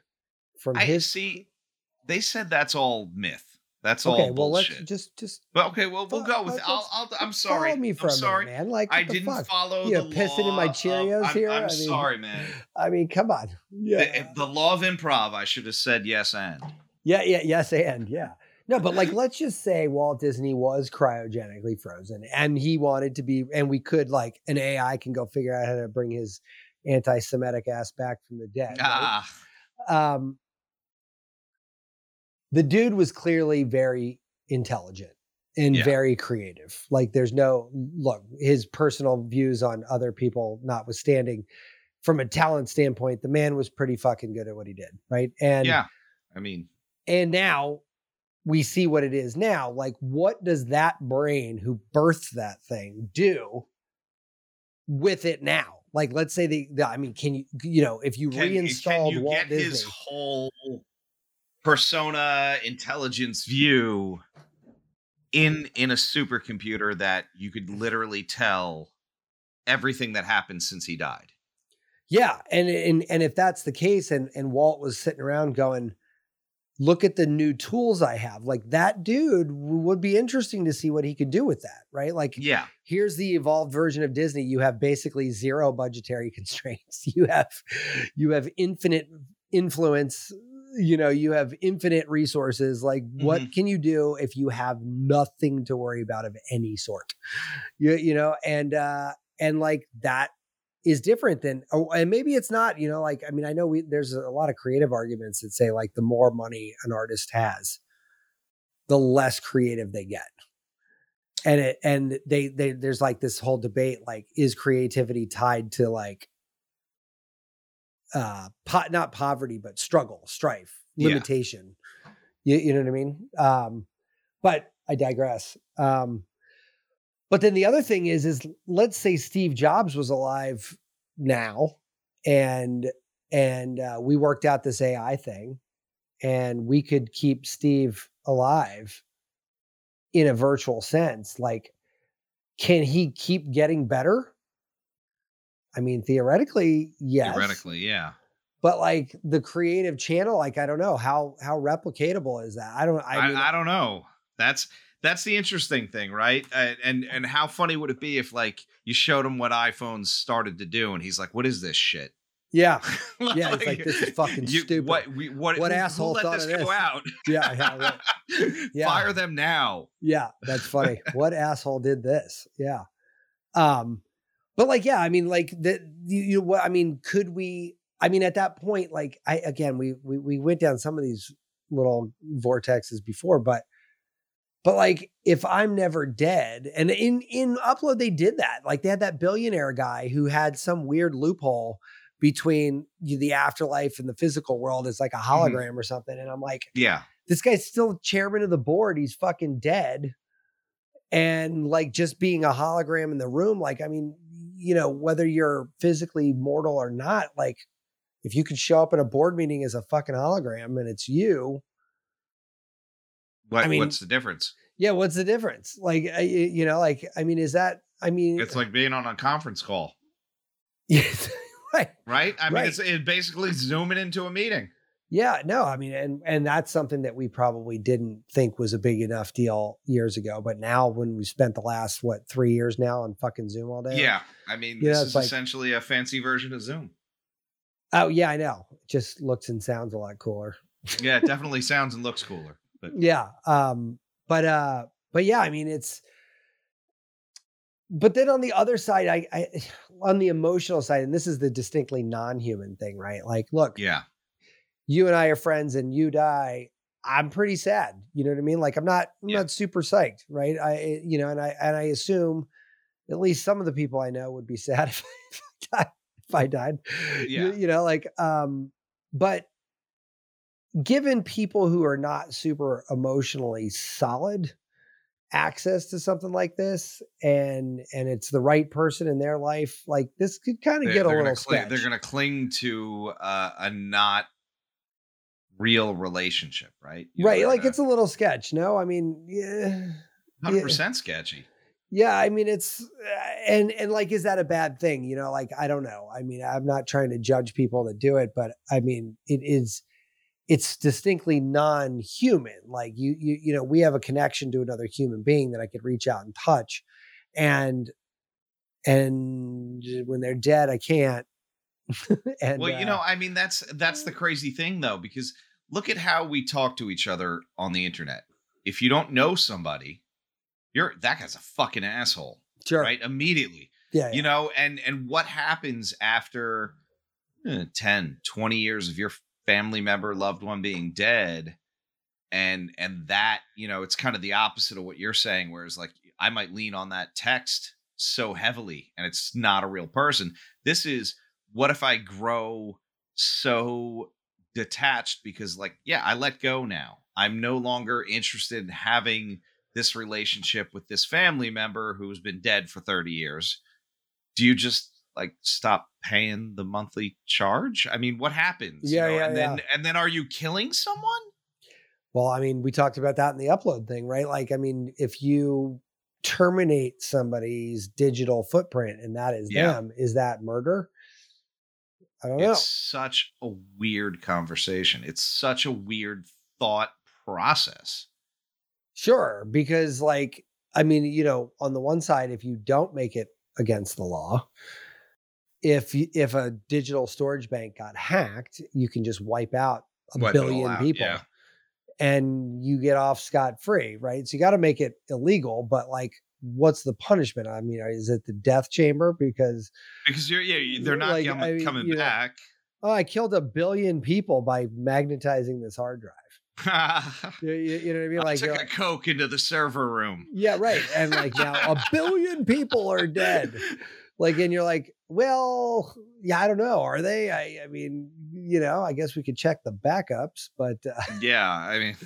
from I, his see they said that's all myth, that's okay, all well bullshit. Let's just just but okay well we'll go with I'll, I'll I'm sorry me for I'm sorry minute, man like I didn't fuck? follow you the know, pissing law in my Cheerios of, here I'm, I'm I mean, sorry man I mean come on yeah the, the law of improv I should have said yes and yeah yeah yes and yeah no but like let's just say Walt Disney was cryogenically frozen and he wanted to be, and we could like an A I can go figure out how to bring his anti-Semitic ass back from the dead. Right? Ah. Um, the dude was clearly very intelligent and yeah. very creative. Like there's no, look, his personal views on other people notwithstanding, from a talent standpoint, the man was pretty fucking good at what he did. Right. And yeah, I mean, and now we see what it is now. Like what does that brain who birthed that thing do with it now? Like, let's say the, the, I mean, can you, you know, if you can, reinstalled can you Walt get Disney, his whole persona intelligence view in, in a supercomputer that you could literally tell everything that happened since he died. Yeah. And, and, and if that's the case, and, and Walt was sitting around going, look at the new tools I have, like that dude would be interesting to see what he could do with that. Right. Like, yeah, here's the evolved version of Disney. You have basically zero budgetary constraints. You have, you have infinite influence, you know, you have infinite resources. Like what mm-hmm. can you do if you have nothing to worry about of any sort, you, you know? And, uh, and like that is different than, and maybe it's not, you know, like, I mean, I know we, there's a lot of creative arguments that say like the more money an artist has, the less creative they get. And it, and they, they, there's like this whole debate, like is creativity tied to like uh, po- not poverty, but struggle, strife, limitation. Yeah. You, you know what I mean? Um, but I digress. Um, but then the other thing is, is let's say Steve Jobs was alive now, and and uh, we worked out this A I thing, and we could keep Steve alive in a virtual sense. Like, can he keep getting better? I mean, theoretically, yes. Theoretically, yeah. But like the creative channel, like, I don't know how, how replicatable is that? I don't, I, I, mean, I don't know. That's, that's the interesting thing, right? Uh, and, and how funny would it be if like you showed him what iPhones started to do and he's like, what is this shit? Yeah. like, yeah. It's like, this is fucking you, stupid. What, we, what, what who, asshole who thought of this? Go out? yeah, yeah, right. yeah. Fire them now. Yeah. That's funny. What asshole did this? Yeah. Um, But like, yeah, I mean, like the, you, you know what, I mean, could we, I mean, at that point, like I, again, we, we, we went down some of these little vortexes before, but, but like, if I'm never dead, and in, in Upload, they did that. Like they had that billionaire guy who had some weird loophole between the afterlife and the physical world. It's like a hologram mm-hmm. or something. And I'm like, yeah, this guy's still chairman of the board. He's fucking dead. And like just being a hologram in the room. Like, I mean, you know, whether you're physically mortal or not, like if you could show up at a board meeting as a fucking hologram and it's you, what, I mean, what's the difference? Yeah. What's the difference? Like, you know, like, I mean, is that, I mean, it's like being on a conference call. Yes. right. Right. I mean, right. it's it basically zooming into a meeting. Yeah, no, I mean, and, and that's something that we probably didn't think was a big enough deal years ago. But now when we spent the last, what, three years now on fucking Zoom all day. Yeah. I mean, this know, is like, essentially a fancy version of Zoom. Oh, yeah, I know. It just looks and sounds a lot cooler. Yeah, it definitely sounds and looks cooler. But. Yeah. Um, but, uh, but yeah, I mean, it's. But then on the other side, I, I on the emotional side, and this is the distinctly non-human thing, right? Like, look. Yeah. You and I are friends and you die. I'm pretty sad. You know what I mean? Like I'm not, I'm yeah. not super psyched. Right. I, you know, and I, and I assume at least some of the people I know would be sad if I died, if I died. Yeah. You, you know, like, um, but given people who are not super emotionally solid access to something like this, and, and it's the right person in their life, like this could kind of get a little sketchy. They're going to cling to uh, a not, real relationship, right? You right. Know, like uh, it's a little sketch. No, I mean, yeah, one hundred percent yeah. sketchy. Yeah. I mean, it's, and, and like, is that a bad thing? You know, like, I don't know. I mean, I'm not trying to judge people that do it, but I mean, it is, it's distinctly non-human. Like you, you, you know, we have a connection to another human being that I could reach out and touch. And, and when they're dead, I can't. and, well, you uh, know, I mean, that's, that's the crazy thing though, because look at how we talk to each other on the internet. If you don't know somebody, you're that guy's a fucking asshole, sure. right? Immediately, yeah, you yeah. know, and, and what happens after eh, ten, twenty years of your family member, loved one being dead. And, and that, you know, it's kind of the opposite of what you're saying, whereas like, I might lean on that text so heavily and it's not a real person. This is, what if I grow so detached because like, yeah, I let go now. I'm no longer interested in having this relationship with this family member who's been dead for thirty years. Do you just like stop paying the monthly charge? I mean, what happens? Yeah, you know? yeah, and yeah. then and then are you killing someone? Well, I mean, we talked about that in the Upload thing, right? Like, I mean, if you terminate somebody's digital footprint and that is yeah. them, is that murder? I don't know. It's such a weird conversation. It's such a weird thought process. Sure. Because like, I mean, you know, on the one side, if you don't make it against the law, if, if a digital storage bank got hacked, you can just wipe out a wipe billion out, people yeah. and you get off scot-free. Right. So you got to make it illegal, but like, what's the punishment? I mean, is it the death chamber? Because because you're yeah, they're not like, com- I mean, coming you know, back. Oh, I killed a billion people by magnetizing this hard drive. you, you, you know what I mean? I like took like, a Coke into the server room. Yeah, right. And like now a billion people are dead. Like, and you're like, Well, yeah, I don't know. Are they? I, I mean, you know, I guess we could check the backups, but uh, yeah, I mean,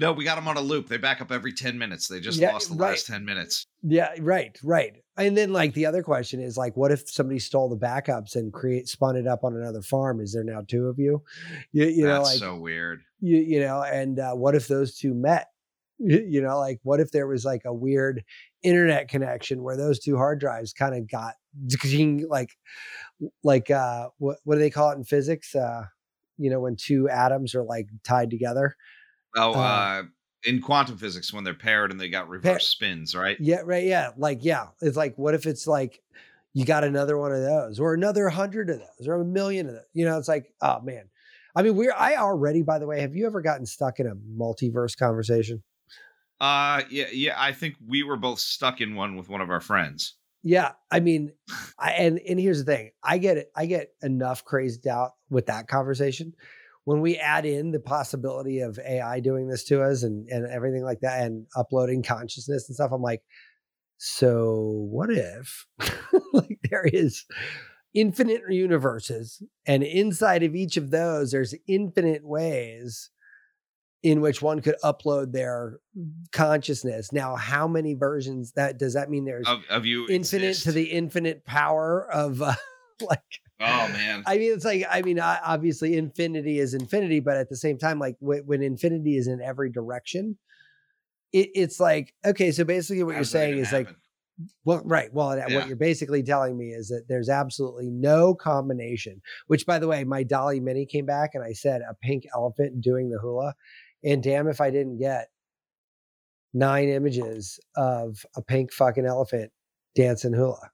no, we got them on a loop. They back up every ten minutes. They just yeah, lost the right. last ten minutes. Yeah, right, right. And then like the other question is like, what if somebody stole the backups and create spun it up on another farm? Is there now two of you? You, you That's know, like, so weird. You, you know, and uh, what if those two met? You know, like what if there was like a weird internet connection where those two hard drives kind of got like, like, uh, what, what do they call it in physics? Uh, you know, when two atoms are like tied together. Oh, uh, uh, in quantum physics, when they're paired and they got reverse pair- spins, right? Yeah. Right. Yeah. Like, yeah. It's like, what if it's like, you got another one of those or another hundred of those or a million of those, you know, it's like, oh man. I mean, we're, I already, by the way, have you ever gotten stuck in a multiverse conversation? Uh, yeah, yeah. I think we were both stuck in one with one of our friends. Yeah. I mean, I, and, and here's the thing. I get it. I get enough crazed out with that conversation. When we add in the possibility of A I doing this to us and, and everything like that and uploading consciousness and stuff, I'm like, so what if like there is infinite universes and inside of each of those, there's infinite ways in which one could upload their consciousness. Now, how many versions that does that mean there's of, of you infinite exist. To the infinite power of uh, like, oh man. I mean, it's like, I mean, obviously infinity is infinity, but at the same time, like w- when infinity is in every direction, it, it's like, okay, so basically what How's you're saying is happen? Like, well, right. Well, yeah. What you're basically telling me is that there's absolutely no combination, which by the way, my DALL-E mini came back and I said a pink elephant doing the hula. And damn if I didn't get nine images of a pink fucking elephant dancing hula.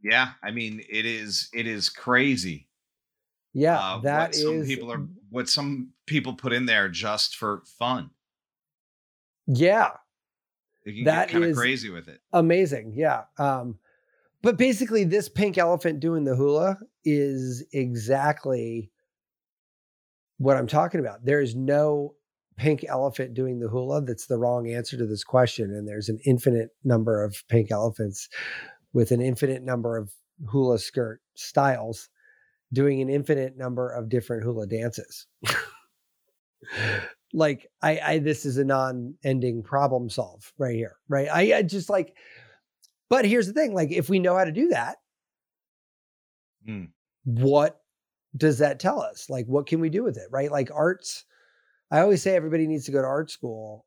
Yeah, I mean it is it is crazy. Yeah, uh, that what is some people are what some people put in there just for fun. Yeah. They can that get kind of crazy with it. Amazing, yeah. Um, but basically this pink elephant doing the hula is exactly what I'm talking about. There is no pink elephant doing the hula. That's the wrong answer to this question. And there's an infinite number of pink elephants with an infinite number of hula skirt styles doing an infinite number of different hula dances. Like I, I, this is a non-ending problem solve right here. Right. I, I just like, but here's the thing. Like if we know how to do that, mm. what, does that tell us? Like, what can we do with it? Right? Like arts, I always say everybody needs to go to art school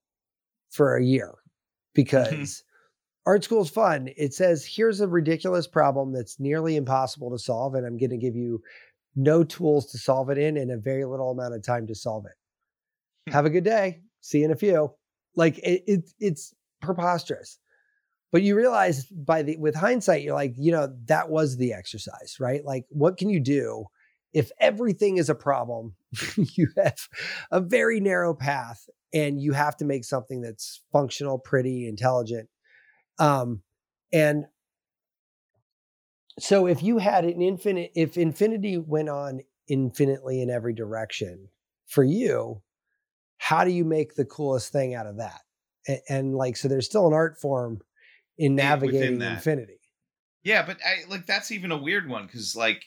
for a year because mm-hmm. art school is fun. It says, here's a ridiculous problem that's nearly impossible to solve. And I'm going to give you no tools to solve it in and a very little amount of time to solve it. Have a good day. See you in a few. Like it, it, it's preposterous. But you realize by the, with hindsight, you're like, you know, that was the exercise, right? Like, what can you do? If everything is a problem, you have a very narrow path and you have to make something that's functional, pretty, intelligent. Um, and so if you had an infinite, if infinity went on infinitely in every direction for you, how do you make the coolest thing out of that? And, and like, so there's still an art form in navigating infinity. Yeah. But I like, that's even a weird one. Cause like,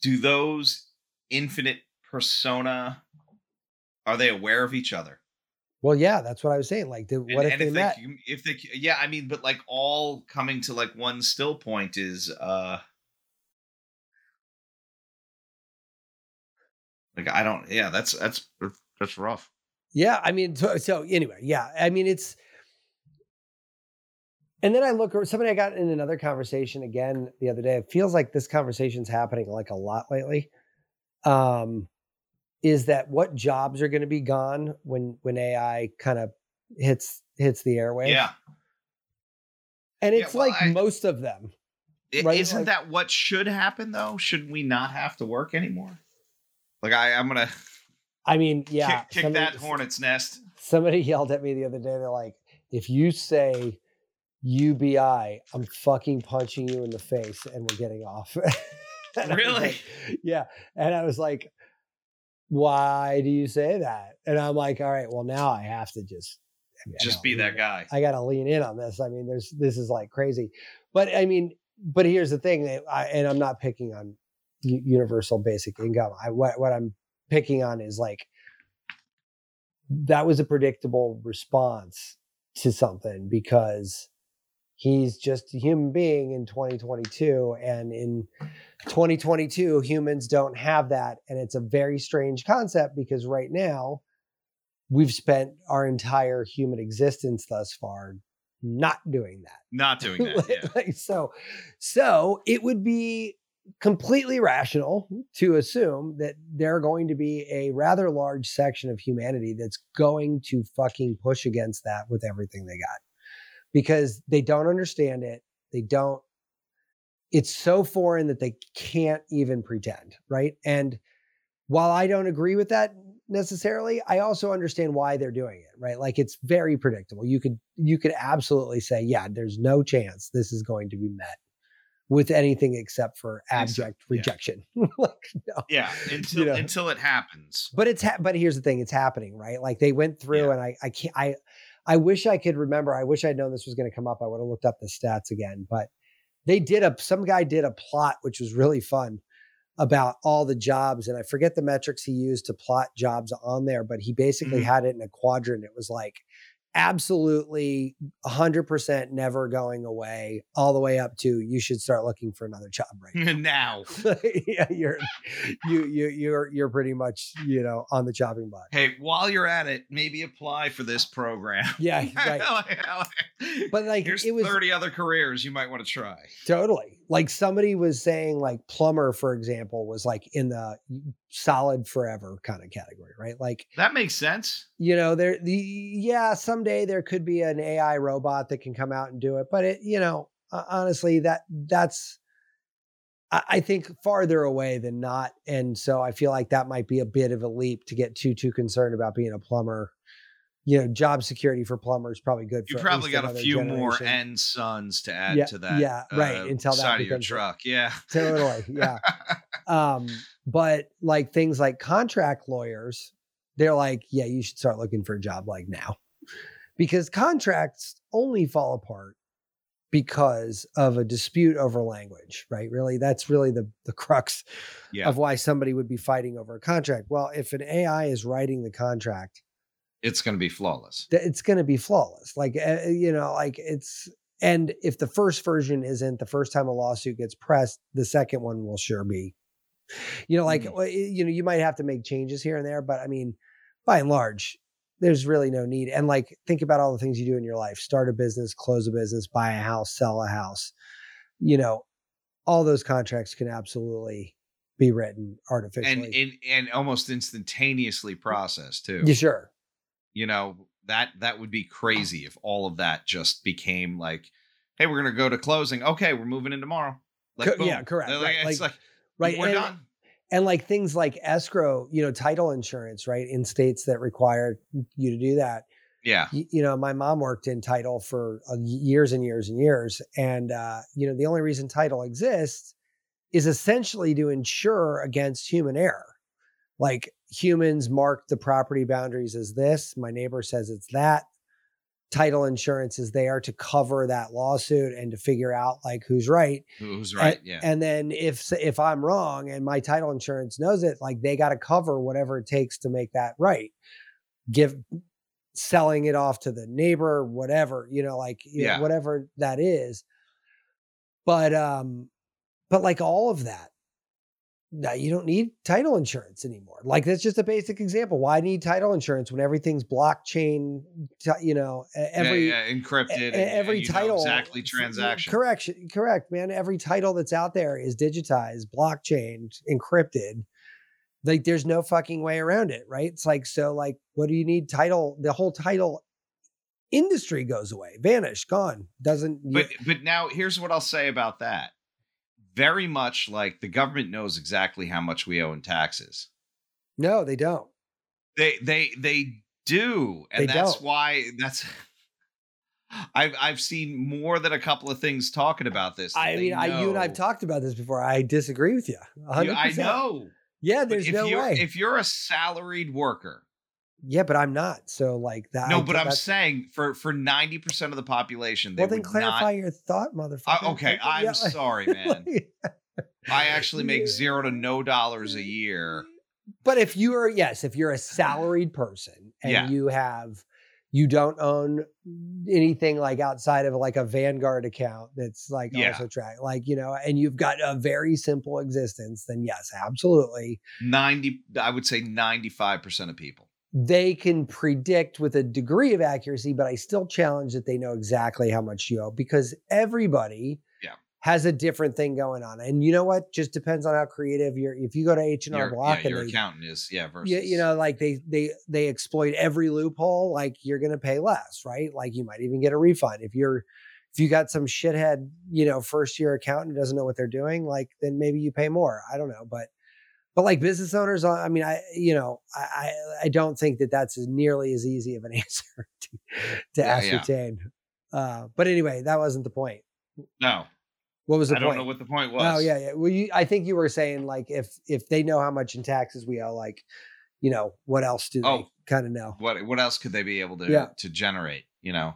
do those infinite persona, are they aware of each other? Well, yeah, that's what I was saying. Like, the, what and, if, and they if they met? If they, yeah, I mean, but like all coming to like one still point is, uh, like, I don't, yeah, that's, that's, that's rough. Yeah. I mean, so, so anyway, yeah, I mean, it's, and then I look over somebody I got in another conversation again the other day. It feels like this conversation's happening like a lot lately. Um, is that what jobs are going to be gone when, when A I kind of hits, hits the airwaves? Yeah. And it's yeah, well, like I, most of them. It, right? Isn't like, that what should happen though? Should we not have to work anymore? Like I, I'm going to, I mean, yeah, kick, kick somebody, that hornet's nest. Somebody yelled at me the other day. They're like, if you say U B I, I'm fucking punching you in the face and we're getting off. Really? Like, yeah. And I was like, why do you say that? And I'm like, all right, well now I have to just, I mean, just be that guy. I got to lean in on this. I mean, there's, this is like crazy, but I mean, but here's the thing, I, and I'm not picking on universal basic income. I, what, what I'm picking on is like, that was a predictable response to something because he's just a human being in twenty twenty-two. And in twenty twenty-two, humans don't have that. And it's a very strange concept because right now we've spent our entire human existence thus far not doing that. Not doing that. like, yeah. like, so, so it would be completely rational to assume that they're going to be a rather large section of humanity that's going to fucking push against that with everything they got because they don't understand it. They don't, it's so foreign that they can't even pretend. Right. And while I don't agree with that necessarily, I also understand why they're doing it. Right. Like it's very predictable. You could, you could absolutely say, yeah, there's no chance this is going to be met with anything except for abject rejection. Yeah. like, no. yeah until, you know? until it happens. But it's, ha- but here's the thing, it's happening, right? Like they went through yeah. and I, I can't, I, I wish I could remember. I wish I'd known this was going to come up. I would have looked up the stats again, but they did a, some guy did a plot, which was really fun about all the jobs. And I forget the metrics he used to plot jobs on there, but he basically mm-hmm. had it in a quadrant. It was like, absolutely one hundred percent never going away, all the way up to you should start looking for another job right now. now. yeah, you're you you you're you're pretty much, you know, on the chopping block. Hey, while you're at it, maybe apply for this program. Yeah, right. But like Here's it was thirty other careers you might want to try. Totally. Like somebody was saying like plumber, for example, was like in the solid forever kind of category, right? Like that makes sense. You know, there the yeah, someday there could be an A I robot that can come out and do it, but it, you know, uh, honestly, that that's I, I think farther away than not, and so I feel like that might be a bit of a leap to get too too concerned about being a plumber. You know, job security for plumbers probably good. You for probably got a few generation. more end sons to add yeah, to that. Yeah, right. Uh, until that side of your truck. Yeah, totally. Yeah. um, but like things like contract lawyers, they're like, yeah, you should start looking for a job like now, because contracts only fall apart because of a dispute over language, right? Really, that's really the the crux yeah. of why somebody would be fighting over a contract. Well, if an A I is writing the contract, it's going to be flawless. It's going to be flawless. Like, uh, you know, like it's, and if the first version isn't, the first time a lawsuit gets pressed, the second one will sure be, you know, like, mm-hmm. you know, you might have to make changes here and there, but I mean, by and large, there's really no need. And like, think about all the things you do in your life, start a business, close a business, buy a house, sell a house, you know, all those contracts can absolutely be written artificially. And, and, and almost instantaneously processed too. You sure. You know, that that would be crazy if all of that just became like, hey, we're going to go to closing. Okay, we're moving in tomorrow. Like, Co- yeah, correct. Like, right. It's like, like right. We're and, done. And like things like escrow, you know, title insurance, right, in states that require you to do that. Yeah. You, you know, my mom worked in title for uh, years and years and years. And, uh, you know, the only reason title exists is essentially to insure against human error. Like, humans mark the property boundaries as this. My neighbor says it's that. Title insurance is there to cover that lawsuit and to figure out like who's right. Who's right, and, yeah. And then if if I'm wrong and my title insurance knows it, like they got to cover whatever it takes to make that right. Give selling it off to the neighbor, whatever, you know, like you yeah. know, whatever that is. But um, but like all of that. No, you don't need title insurance anymore. Like that's just a basic example. Why need title insurance when everything's blockchain? You know, every yeah, yeah, encrypted, a, every title exactly transaction. Correction, correct, man. Every title that's out there is digitized, blockchained, encrypted. Like there's no fucking way around it, right? It's like so. Like, what do you need title? The whole title industry goes away, vanished, gone. Doesn't. But you, but now here's what I'll say about that. Very much like the government knows exactly how much we owe in taxes. No, they don't. They they they do, and they that's don't. why that's. I've I've seen more than a couple of things talking about this. I mean, I, you and I've talked about this before. I disagree with you. one hundred percent. You I know. Yeah, there's no way. If you're a salaried worker, Yeah, but I'm not. So like that. No, I, but I'm saying for, for ninety percent of the population. They well, then clarify not... your thought, motherfucker. Uh, okay. I'm yeah, sorry, man. Like... I actually make zero to no dollars a year. But if you are, yes, if you're a salaried person and yeah. you have, you don't own anything like outside of like a Vanguard account that's like yeah. also tracked, like, you know, and you've got a very simple existence, then yes, absolutely. ninety, I would say ninety-five percent of people. They can predict with a degree of accuracy, but I still challenge that they know exactly how much you owe because everybody yeah. has a different thing going on. And you know what? Just depends on how creative you're. If you go to H and R your, Block yeah, and your they, accountant is, yeah, versus. You, you know, like they, they, they exploit every loophole, like you're going to pay less, right? Like you might even get a refund. If you're, if you got some shithead, you know, first year accountant who doesn't know what they're doing, like then maybe you pay more. I don't know, but. But like business owners, I mean, I, you know, I, I don't think that that's nearly as easy of an answer to, to yeah, ascertain. Yeah. Uh, but anyway, that wasn't the point. No. What was the I point? I don't know what the point was. Oh yeah. yeah. Well, you, I think you were saying like, if, if they know how much in taxes we owe, like, you know, what else do oh, they kind of know? What, what else could they be able to, yeah. to generate, you know?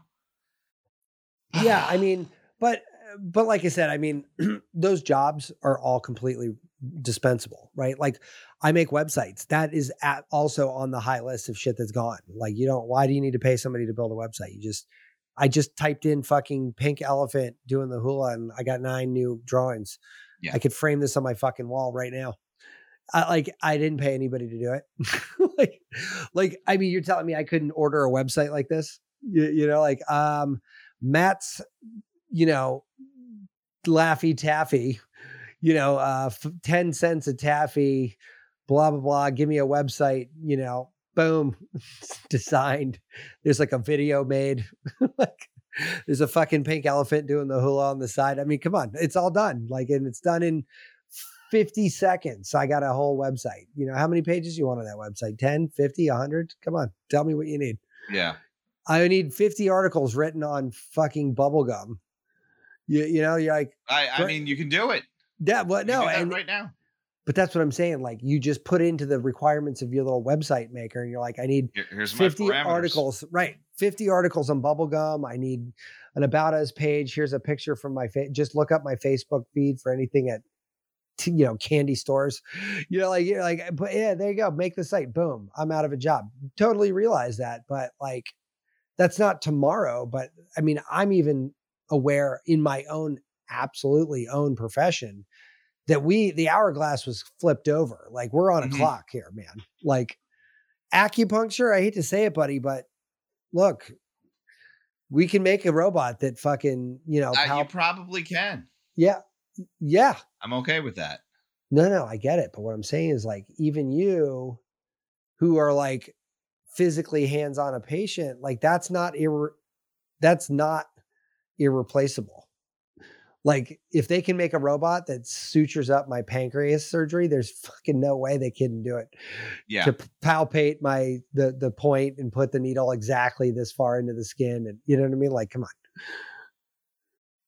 yeah. I mean, but, but like I said, I mean, those jobs are all completely dispensable, right? Like I make websites. That is at also on the high list of shit that's gone. Like you don't, why do you need to pay somebody to build a website? You just, I just typed in fucking pink elephant doing the hula and I got nine new drawings. Yeah. I could frame this on my fucking wall right now. I, like I didn't pay anybody to do it. like, like, I mean, you're telling me I couldn't order a website like this, you, you know, like, um, Matt's, you know, Laffy Taffy, you know, uh, ten cents a taffy, blah, blah, blah. Give me a website, you know, boom, designed. There's like a video made, like there's a fucking pink elephant doing the hula on the side. I mean, come on, it's all done. Like, and it's done in fifty seconds. So I got a whole website, you know, how many pages you want on that website? ten, fifty, a hundred. Come on, tell me what you need. Yeah. I need fifty articles written on fucking bubblegum. You, you know, you're like, I, I mean, you can do it. Yeah, well, no, and right now, but that's what I'm saying. Like, you just put into the requirements of your little website maker, and you're like, I need Here's fifty articles, right? fifty articles on bubblegum. I need an about us page. Here's a picture from my face. Just look up my Facebook feed for anything at, you know, candy stores. You know, like you're like, but yeah, there you go. Make the site. Boom. I'm out of a job. Totally realize that, but like, that's not tomorrow. But I mean, I'm even aware in my own absolutely own profession that we the hourglass was flipped over. Like we're on a mm-hmm. clock here, man. Like acupuncture, I hate to say it, buddy, but look, we can make a robot that fucking, you know, pal- uh, you probably can. Yeah. Yeah. I'm okay with that. No, no, I get it. But what I'm saying is like, even you who are like physically hands-on a patient, like that's not, irre- that's not irreplaceable. Like if they can make a robot that sutures up my pancreas surgery, there's fucking no way they couldn't do it. Yeah. To palpate my, the, the point and put the needle exactly this far into the skin. And you know what I mean? Like, come on.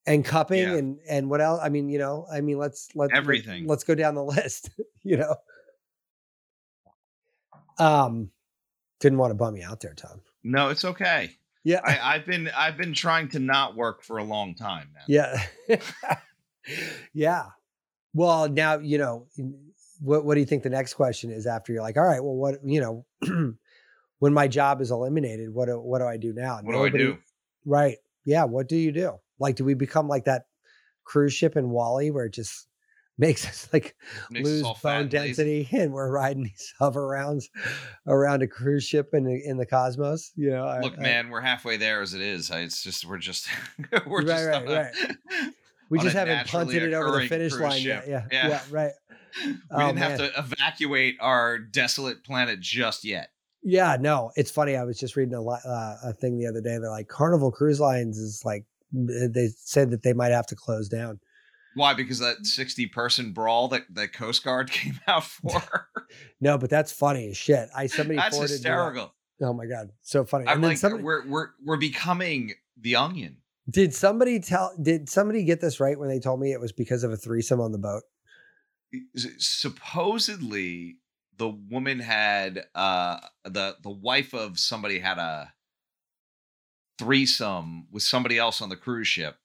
And cupping yeah. and, and what else? I mean, you know, I mean, let's, let's, everything. Let's, let's go down the list, you know? Um, didn't want to bum you out there, Tom. No, it's okay. Yeah, I, I've been I've been trying to not work for a long time now. Yeah, yeah. Well, now you know. What What do you think the next question is? After you're like, all right, well, what you know, when my job is eliminated, what do, what do I do now? What Nobody, do I do? Right. Yeah. What do you do? Like, do we become like that cruise ship in WALL-E where it just makes us like makes lose us bone density lazy. And we're riding these hover rounds around a cruise ship in the, in the cosmos. You know, look, I, man, I, we're halfway there as it is. I, it's just, we're just, we're right, just, right, a, right. We just haven't punted it over the finish line ship. yet. Yeah. Yeah. yeah. Right. We oh, didn't man. have to evacuate our desolate planet just yet. Yeah, no, it's funny. I was just reading a lot, uh, a thing the other day. They're like Carnival Cruise Lines is like, they said that they might have to close down. Why? Because that sixty person brawl that the Coast Guard came out for. No, but that's funny as shit. I somebody that's hysterical. Oh my god, so funny! I'm and like, somebody, we're we're we're becoming the Onion. Did somebody tell? Did somebody get this right when they told me it was because of a threesome on the boat? Supposedly, the woman had uh the the wife of somebody had a threesome with somebody else on the cruise ship,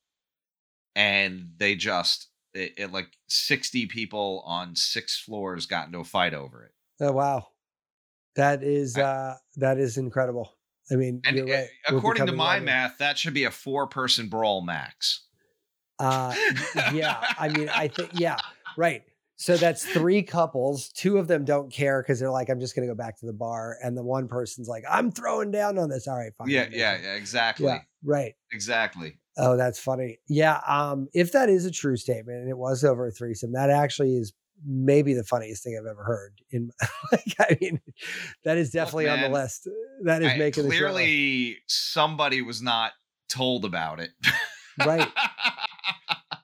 and they just it, it like sixty people on six floors got into a fight over it. Oh wow, that is I, uh that is incredible. I mean, and, you're right. uh, according to my math, that should be a four-person brawl max. Uh, yeah, I mean, I think, yeah, right. So that's three couples. Two of them don't care because they're like, I'm just going to go back to the bar. And the one person's like, I'm throwing down on this. All right, fine. Yeah, yeah, yeah, exactly. Yeah, right. Exactly. Oh, that's funny. Yeah. Um, if that is a true statement and it was over a threesome, that actually is maybe the funniest thing I've ever heard. In like, I mean, that is definitely Look, man, on the list. That is I, making clearly the somebody was not told about it. Right.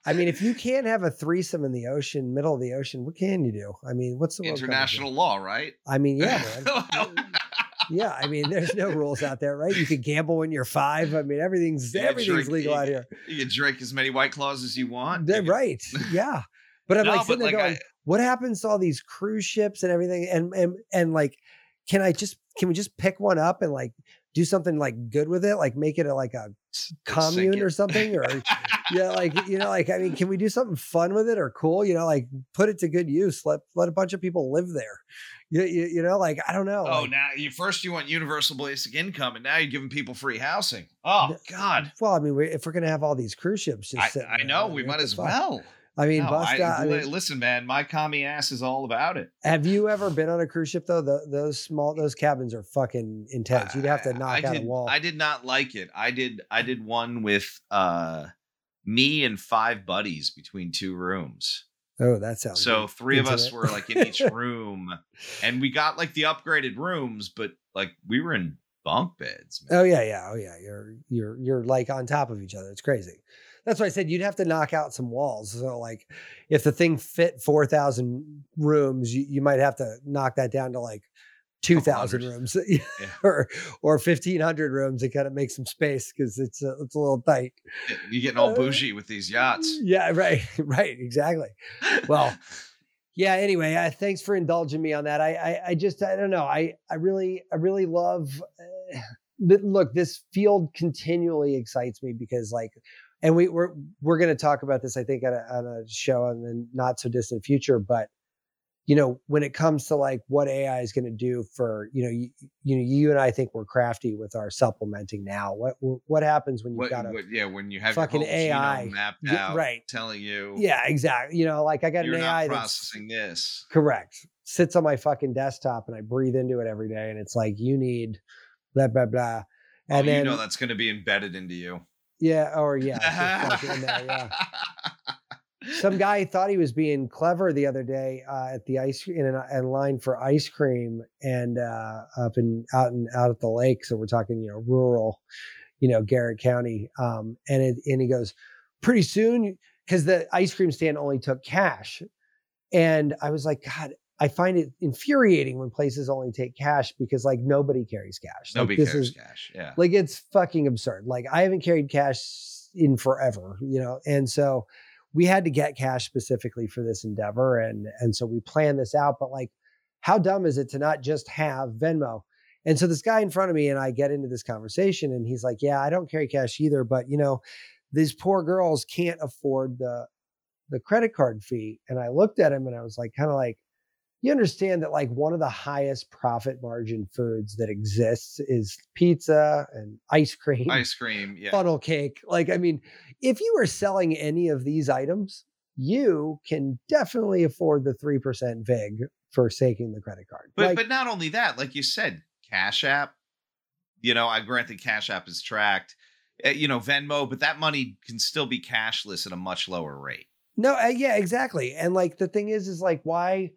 I mean, if you can't have a threesome in the ocean, middle of the ocean, what can you do? I mean, what's the international law, right? I mean, yeah, man. Yeah. I mean, there's no rules out there, right? You can gamble when you're five. I mean, everything's you everything's drink, legal you, out here. You can drink as many White Claws as you want. They're right. Yeah. But I'm no, like sitting there like going, I, what happens to all these cruise ships and everything? And, and, and like, can I just, can we just pick one up and like do something like good with it? Like make it a, like a commune or something, or yeah, like, you know, like, I mean, can we do something fun with it or cool, you know, like put it to good use. Let, let a bunch of people live there. You, you, you know, like, I don't know. Oh, like, now you first, you want universal basic income and now you're giving people free housing. Oh th- God. Well, I mean, we, if we're going to have all these cruise ships, just I, sitting I know there, we might as well. Fun. I mean, no, bust out, I, I mean, listen, man, my commie ass is all about it. Have you ever been on a cruise ship though? The, those small, those cabins are fucking intense. You'd have to knock I, I out did, a wall. I did not like it. I did. I did one with uh, me and five buddies between two rooms. Oh, that sounds so good. Three Into of us it. Were like in each room and we got like the upgraded rooms, but like we were in bunk beds. Man. Oh yeah. Yeah. Oh yeah. You're, you're, you're like on top of each other. It's crazy. That's why I said you'd have to knock out some walls. So like if the thing fit four thousand rooms, you, you might have to knock that down to like two thousand rooms yeah. or, or fifteen hundred rooms to kind of make some space because it's a, it's a little tight. You're getting all uh, bougie with these yachts. Yeah, right. Right. Exactly. Well, yeah. Anyway, uh, thanks for indulging me on that. I, I, I just, I don't know. I, I really, I really love, uh, look, this field continually excites me because like, and we, we're we're going to talk about this, I think, on a, on a show in the not so distant future. But you know, when it comes to like what A I is going to do for you know, you, you know, you and I think we're crafty with our supplementing now. What what happens when you've got a yeah when you have fucking your whole A I genome mapped yeah, out, right? Telling you yeah, exactly. You know, like I got you're an A I not processing this correct sits on my fucking desktop and I breathe into it every day, and it's like you need blah blah blah, and oh, you then, know that's going to be embedded into you. Yeah. Or yeah, in there, yeah. Some guy thought he was being clever the other day uh, at the ice in, an, in line for ice cream and uh, up and out and out at the lake. So we're talking, you know, rural, you know, Garrett County. Um, and it, and he goes pretty soon because the ice cream stand only took cash. And I was like, God, I find it infuriating when places only take cash because like nobody carries cash. Nobody like, this carries is, cash. Yeah. Like it's fucking absurd. Like I haven't carried cash in forever, you know? And so we had to get cash specifically for this endeavor. And, and so we planned this out, but like, how dumb is it to not just have Venmo? And so this guy in front of me and I get into this conversation and he's like, yeah, I don't carry cash either, but you know, these poor girls can't afford the, the credit card fee. And I looked at him and I was like, kind of like, you understand that like one of the highest profit margin foods that exists is pizza and ice cream, ice cream, yeah. funnel cake. Like, I mean, if you are selling any of these items, you can definitely afford the three percent vig for taking the credit card. But like, but not only that, like you said, Cash App, you know, I granted Cash App is tracked, you know, Venmo, but that money can still be cashless at a much lower rate. No. Uh, yeah, exactly. And like, the thing is, is like, why,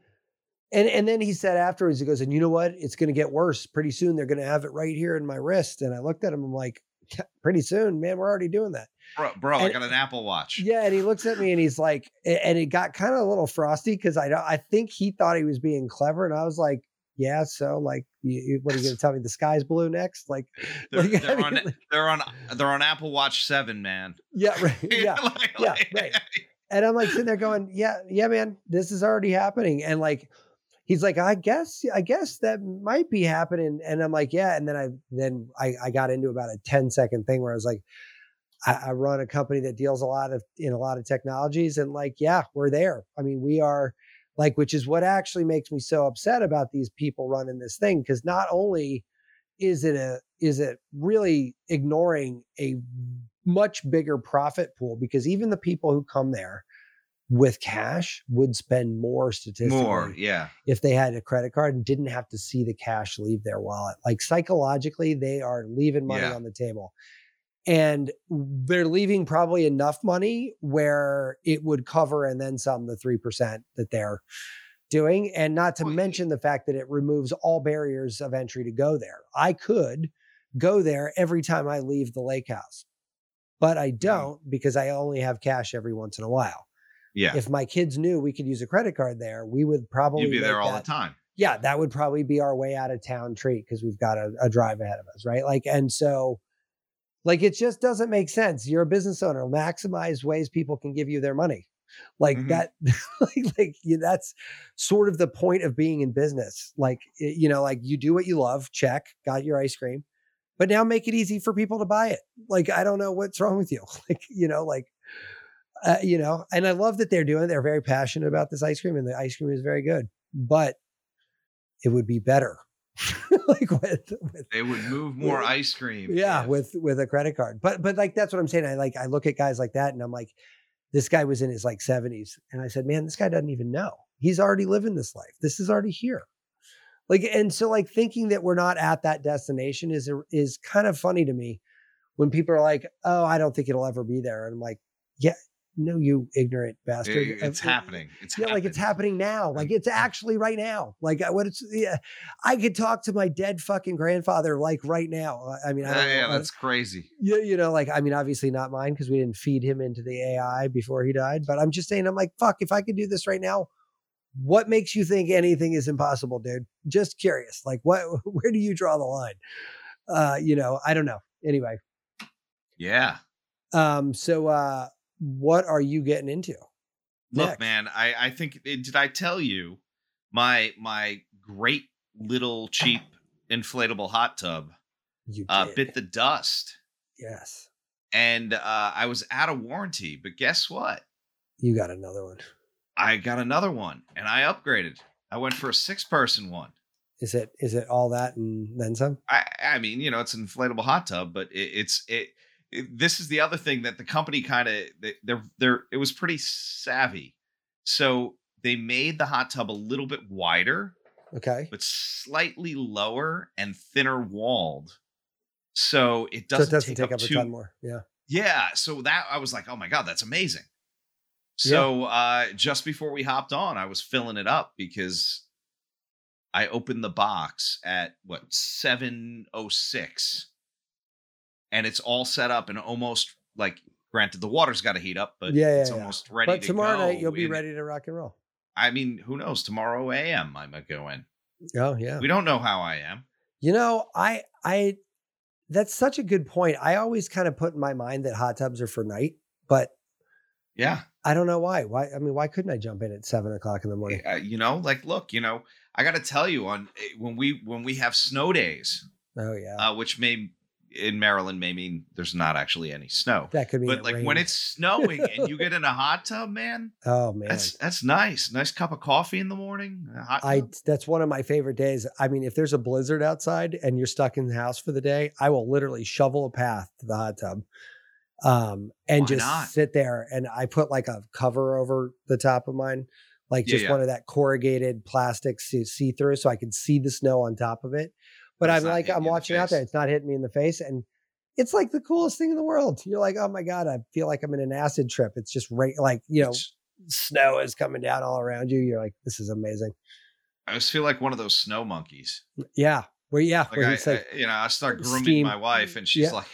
And and then he said afterwards, he goes, and you know what? It's going to get worse. Pretty soon they're going to have it right here in my wrist. And I looked at him, I'm like, pretty soon, man, we're already doing that. Bro, bro and, I got an Apple Watch. Yeah. And he looks at me and he's like, and it got kind of a little frosty because I, I think he thought he was being clever. And I was like, yeah, so like, you, what are you going to tell me? The sky's blue next? Like they're, like, they're, I mean, on, like they're on they're on Apple Watch seven, man. Yeah, right. Yeah, like, yeah, like, right. And I'm like sitting there going, yeah, yeah, man, this is already happening. And like, he's like, I guess, I guess that might be happening. And I'm like, yeah. And then I, then I, I got into about a ten second thing where I was like, I, I run a company that deals a lot of, in a lot of technologies, and like, yeah, we're there. I mean, we are like, which is what actually makes me so upset about these people running this thing. Cause not only is it a, is it really ignoring a much bigger profit pool, because even the people who come there with cash would spend more statistically more, yeah. if they had a credit card and didn't have to see the cash leave their wallet. Like psychologically, they are leaving money yeah. on the table. And they're leaving probably enough money where it would cover and then some the three percent that they're doing. And not to mention the fact that it removes all barriers of entry to go there. I could go there every time I leave the lake house, but I don't because I only have cash every once in a while. Yeah. If my kids knew we could use a credit card there, we would probably You'd be there all that, the time. Yeah. That would probably be our way out of town treat because we've got a, a drive ahead of us. Right. Like, and so Like, it just doesn't make sense. You're a business owner. Maximize ways people can give you their money. Like mm-hmm. that, like, like yeah, that's sort of the point of being in business. Like, you know, like you do what you love, check, got your ice cream, but now make it easy for people to buy it. Like, I don't know what's wrong with you. Like, you know, like, uh, you know, and I love that they're doing it. They're very passionate about this ice cream, and the ice cream is very good, but it would be better. like with, with they would move more with, ice cream yeah if. with with a credit card, but but like that's what I'm saying. I like I look at guys like that and I'm like, this guy was in his like seventies, and I said, man, this guy doesn't even know. He's already living this life. This is already here. Like, and so like thinking that we're not at that destination is is kind of funny to me when people are like, oh, I don't think it'll ever be there, and I'm like, yeah, no, you ignorant bastard. It's I've, happening. It's yeah, happening. Like it's happening now. Like it's actually right now. Like what it's, yeah, I could talk to my dead fucking grandfather like right now. I mean, I don't yeah, know, yeah that's I, crazy. Yeah. You, you know, like, I mean, obviously not mine because we didn't feed him into the A I before he died, but I'm just saying, I'm like, fuck, if I could do this right now, what makes you think anything is impossible, dude? Just curious. Like what, where do you draw the line? Uh, you know, I don't know. Anyway. Yeah. Um, so, uh, what are you getting into? Look, next? man, I, I think, did I tell you my, my great little cheap inflatable hot tub you uh, bit the dust. Yes. And uh, I was out of warranty, but guess what? You got another one. I got another one and I upgraded. I went for a six person one. Is it, is it all that and then some? I, I mean, you know, it's an inflatable hot tub, but it, it's, it, this is the other thing that the company kind of they're they're it was pretty savvy. So they made the hot tub a little bit wider. Okay. But slightly lower and thinner walled. So it doesn't, so it doesn't take, take up, up too, a ton more. Yeah. Yeah. So that I was like, oh my God, that's amazing. So yeah. uh, just before we hopped on, I was filling it up because I opened the box at what, seven oh six. And it's all set up and almost like, granted, the water's got to heat up, but yeah, yeah, it's yeah. almost ready but to tomorrow go. Night, you'll be and, ready to rock and roll. I mean, who knows? Tomorrow A M, I might go in. Oh, yeah. We don't know how I am. You know, I, I, that's such a good point. I always kind of put in my mind that hot tubs are for night, but yeah, I don't know why. Why? I mean, why couldn't I jump in at seven o'clock in the morning? Uh, you know, like, look, you know, I got to tell you on when we, when we have snow days, oh yeah, uh, which may in Maryland may mean there's not actually any snow. That could be, but like rained. When it's snowing and you get in a hot tub, man. Oh man, that's that's nice. Nice cup of coffee in the morning. Hot I tub. That's one of my favorite days. I mean, if there's a blizzard outside and you're stuck in the house for the day, I will literally shovel a path to the hot tub, um, and Why just not? sit there. And I put like a cover over the top of mine, like yeah, just yeah. one of that corrugated plastic see through, so I can see the snow on top of it. But it's I'm like, I'm watching out there. It's not hitting me in the face. And it's like the coolest thing in the world. You're like, oh my God, I feel like I'm in an acid trip. It's just right. Like, you know, it's, snow is coming down all around you. You're like, this is amazing. I just feel like one of those snow monkeys. Yeah. Where, yeah. Like where I, like, I, you know, I start grooming steam. my wife and she's yeah. like,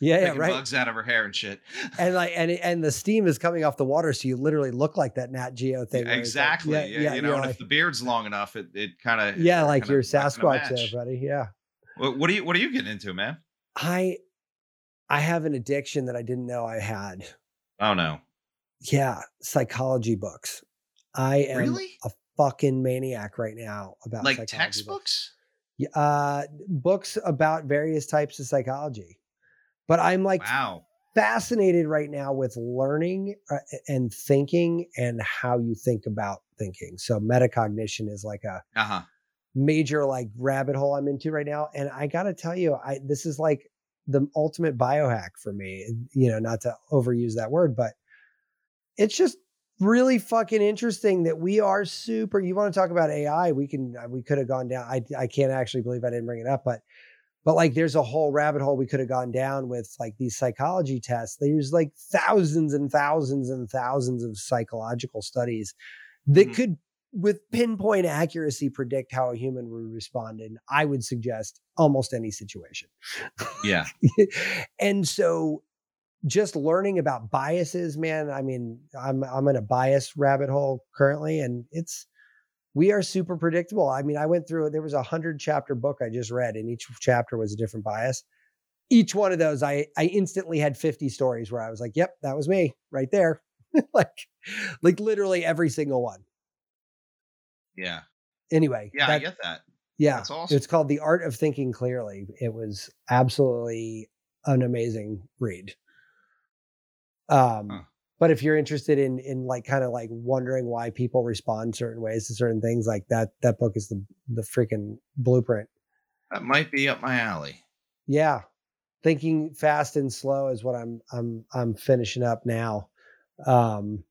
yeah, yeah, right. Bugs out of her hair and shit. And like, and, and the steam is coming off the water. So you literally look like that Nat Geo thing. Yeah, exactly. Like, yeah, yeah, yeah. You know, and like, if the beard's long enough, it, it kind of, yeah. Like kinda, your Sasquatch there, buddy. Yeah. What, what do you, what are you getting into, man? I, I have an addiction that I didn't know I had. Oh no. Yeah. Psychology books. I am really? a fucking maniac right now about like psychology textbooks, books. Uh, books about various types of psychology. But I'm like, wow, fascinated right now with learning and thinking and how you think about thinking. So metacognition is like a uh-huh. major like rabbit hole I'm into right now. And I got to tell you, I, this is like the ultimate biohack for me, you know, not to overuse that word, but it's just really fucking interesting that we are super, you want to talk about A I, we can, we could have gone down. I, I can't actually believe I didn't bring it up, but But like, there's a whole rabbit hole we could have gone down with like these psychology tests. There's like thousands and thousands and thousands of psychological studies that mm-hmm. could, with pinpoint accuracy, predict how a human would respond in, I would suggest, almost any situation. Yeah. And so just learning about biases, man, I mean, I'm I'm in a bias rabbit hole currently, and it's, we are super predictable. I mean, I went through, there was a hundred chapter book I just read, and each chapter was a different bias. Each one of those, I, I instantly had fifty stories where I was like, yep, that was me right there. like, like literally every single one. Yeah. Anyway. Yeah, that, I get that. Yeah. That's awesome. It's called The Art of Thinking Clearly. It was absolutely an amazing read. Um, huh. But if you're interested in in like kind of like wondering why people respond certain ways to certain things, like that, that book is the the freaking blueprint. That might be up my alley. Yeah. Thinking Fast and Slow is what I'm I'm I'm finishing up now. Um,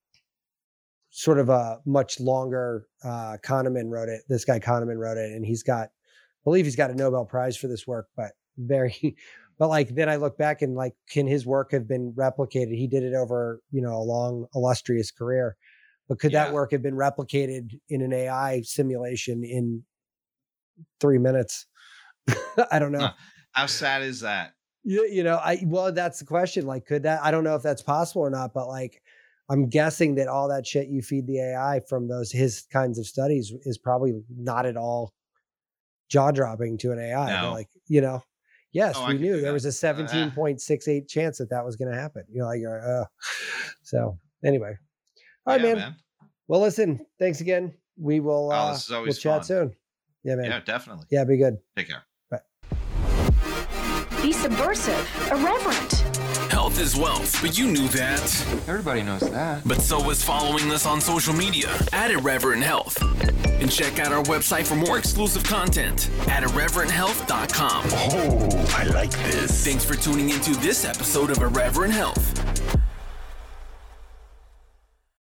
sort of a much longer uh, Kahneman wrote it. This guy Kahneman wrote it, and he's got, I believe he's got a Nobel Prize for this work, but very But like, then I look back and like, can his work have been replicated? He did it over, you know, a long, illustrious career, but could yeah. that work have been replicated in an A I simulation in three minutes? I don't know. Huh. How sad is that? You, you know, I, well, that's the question. Like, could that, I don't know if that's possible or not, but like, I'm guessing that all that shit you feed the A I from those, his kinds of studies is probably not at all jaw dropping to an A I. No. Like, you know. Yes, oh, we knew there was a seventeen point six eight uh, chance that that was going to happen. You know, like, uh, so anyway. All right, yeah, man. man. Well, listen, thanks again. We will oh, uh, we'll chat soon. Yeah, man. Yeah, definitely. Yeah, be good. Take care. Bye. Be subversive, irreverent. Health is wealth, but you knew that. Everybody knows that. But so is following us on social media at Irreverent Health. And check out our website for more exclusive content at irreverent health dot com. Oh, I like this. Thanks for tuning into this episode of Irreverent Health.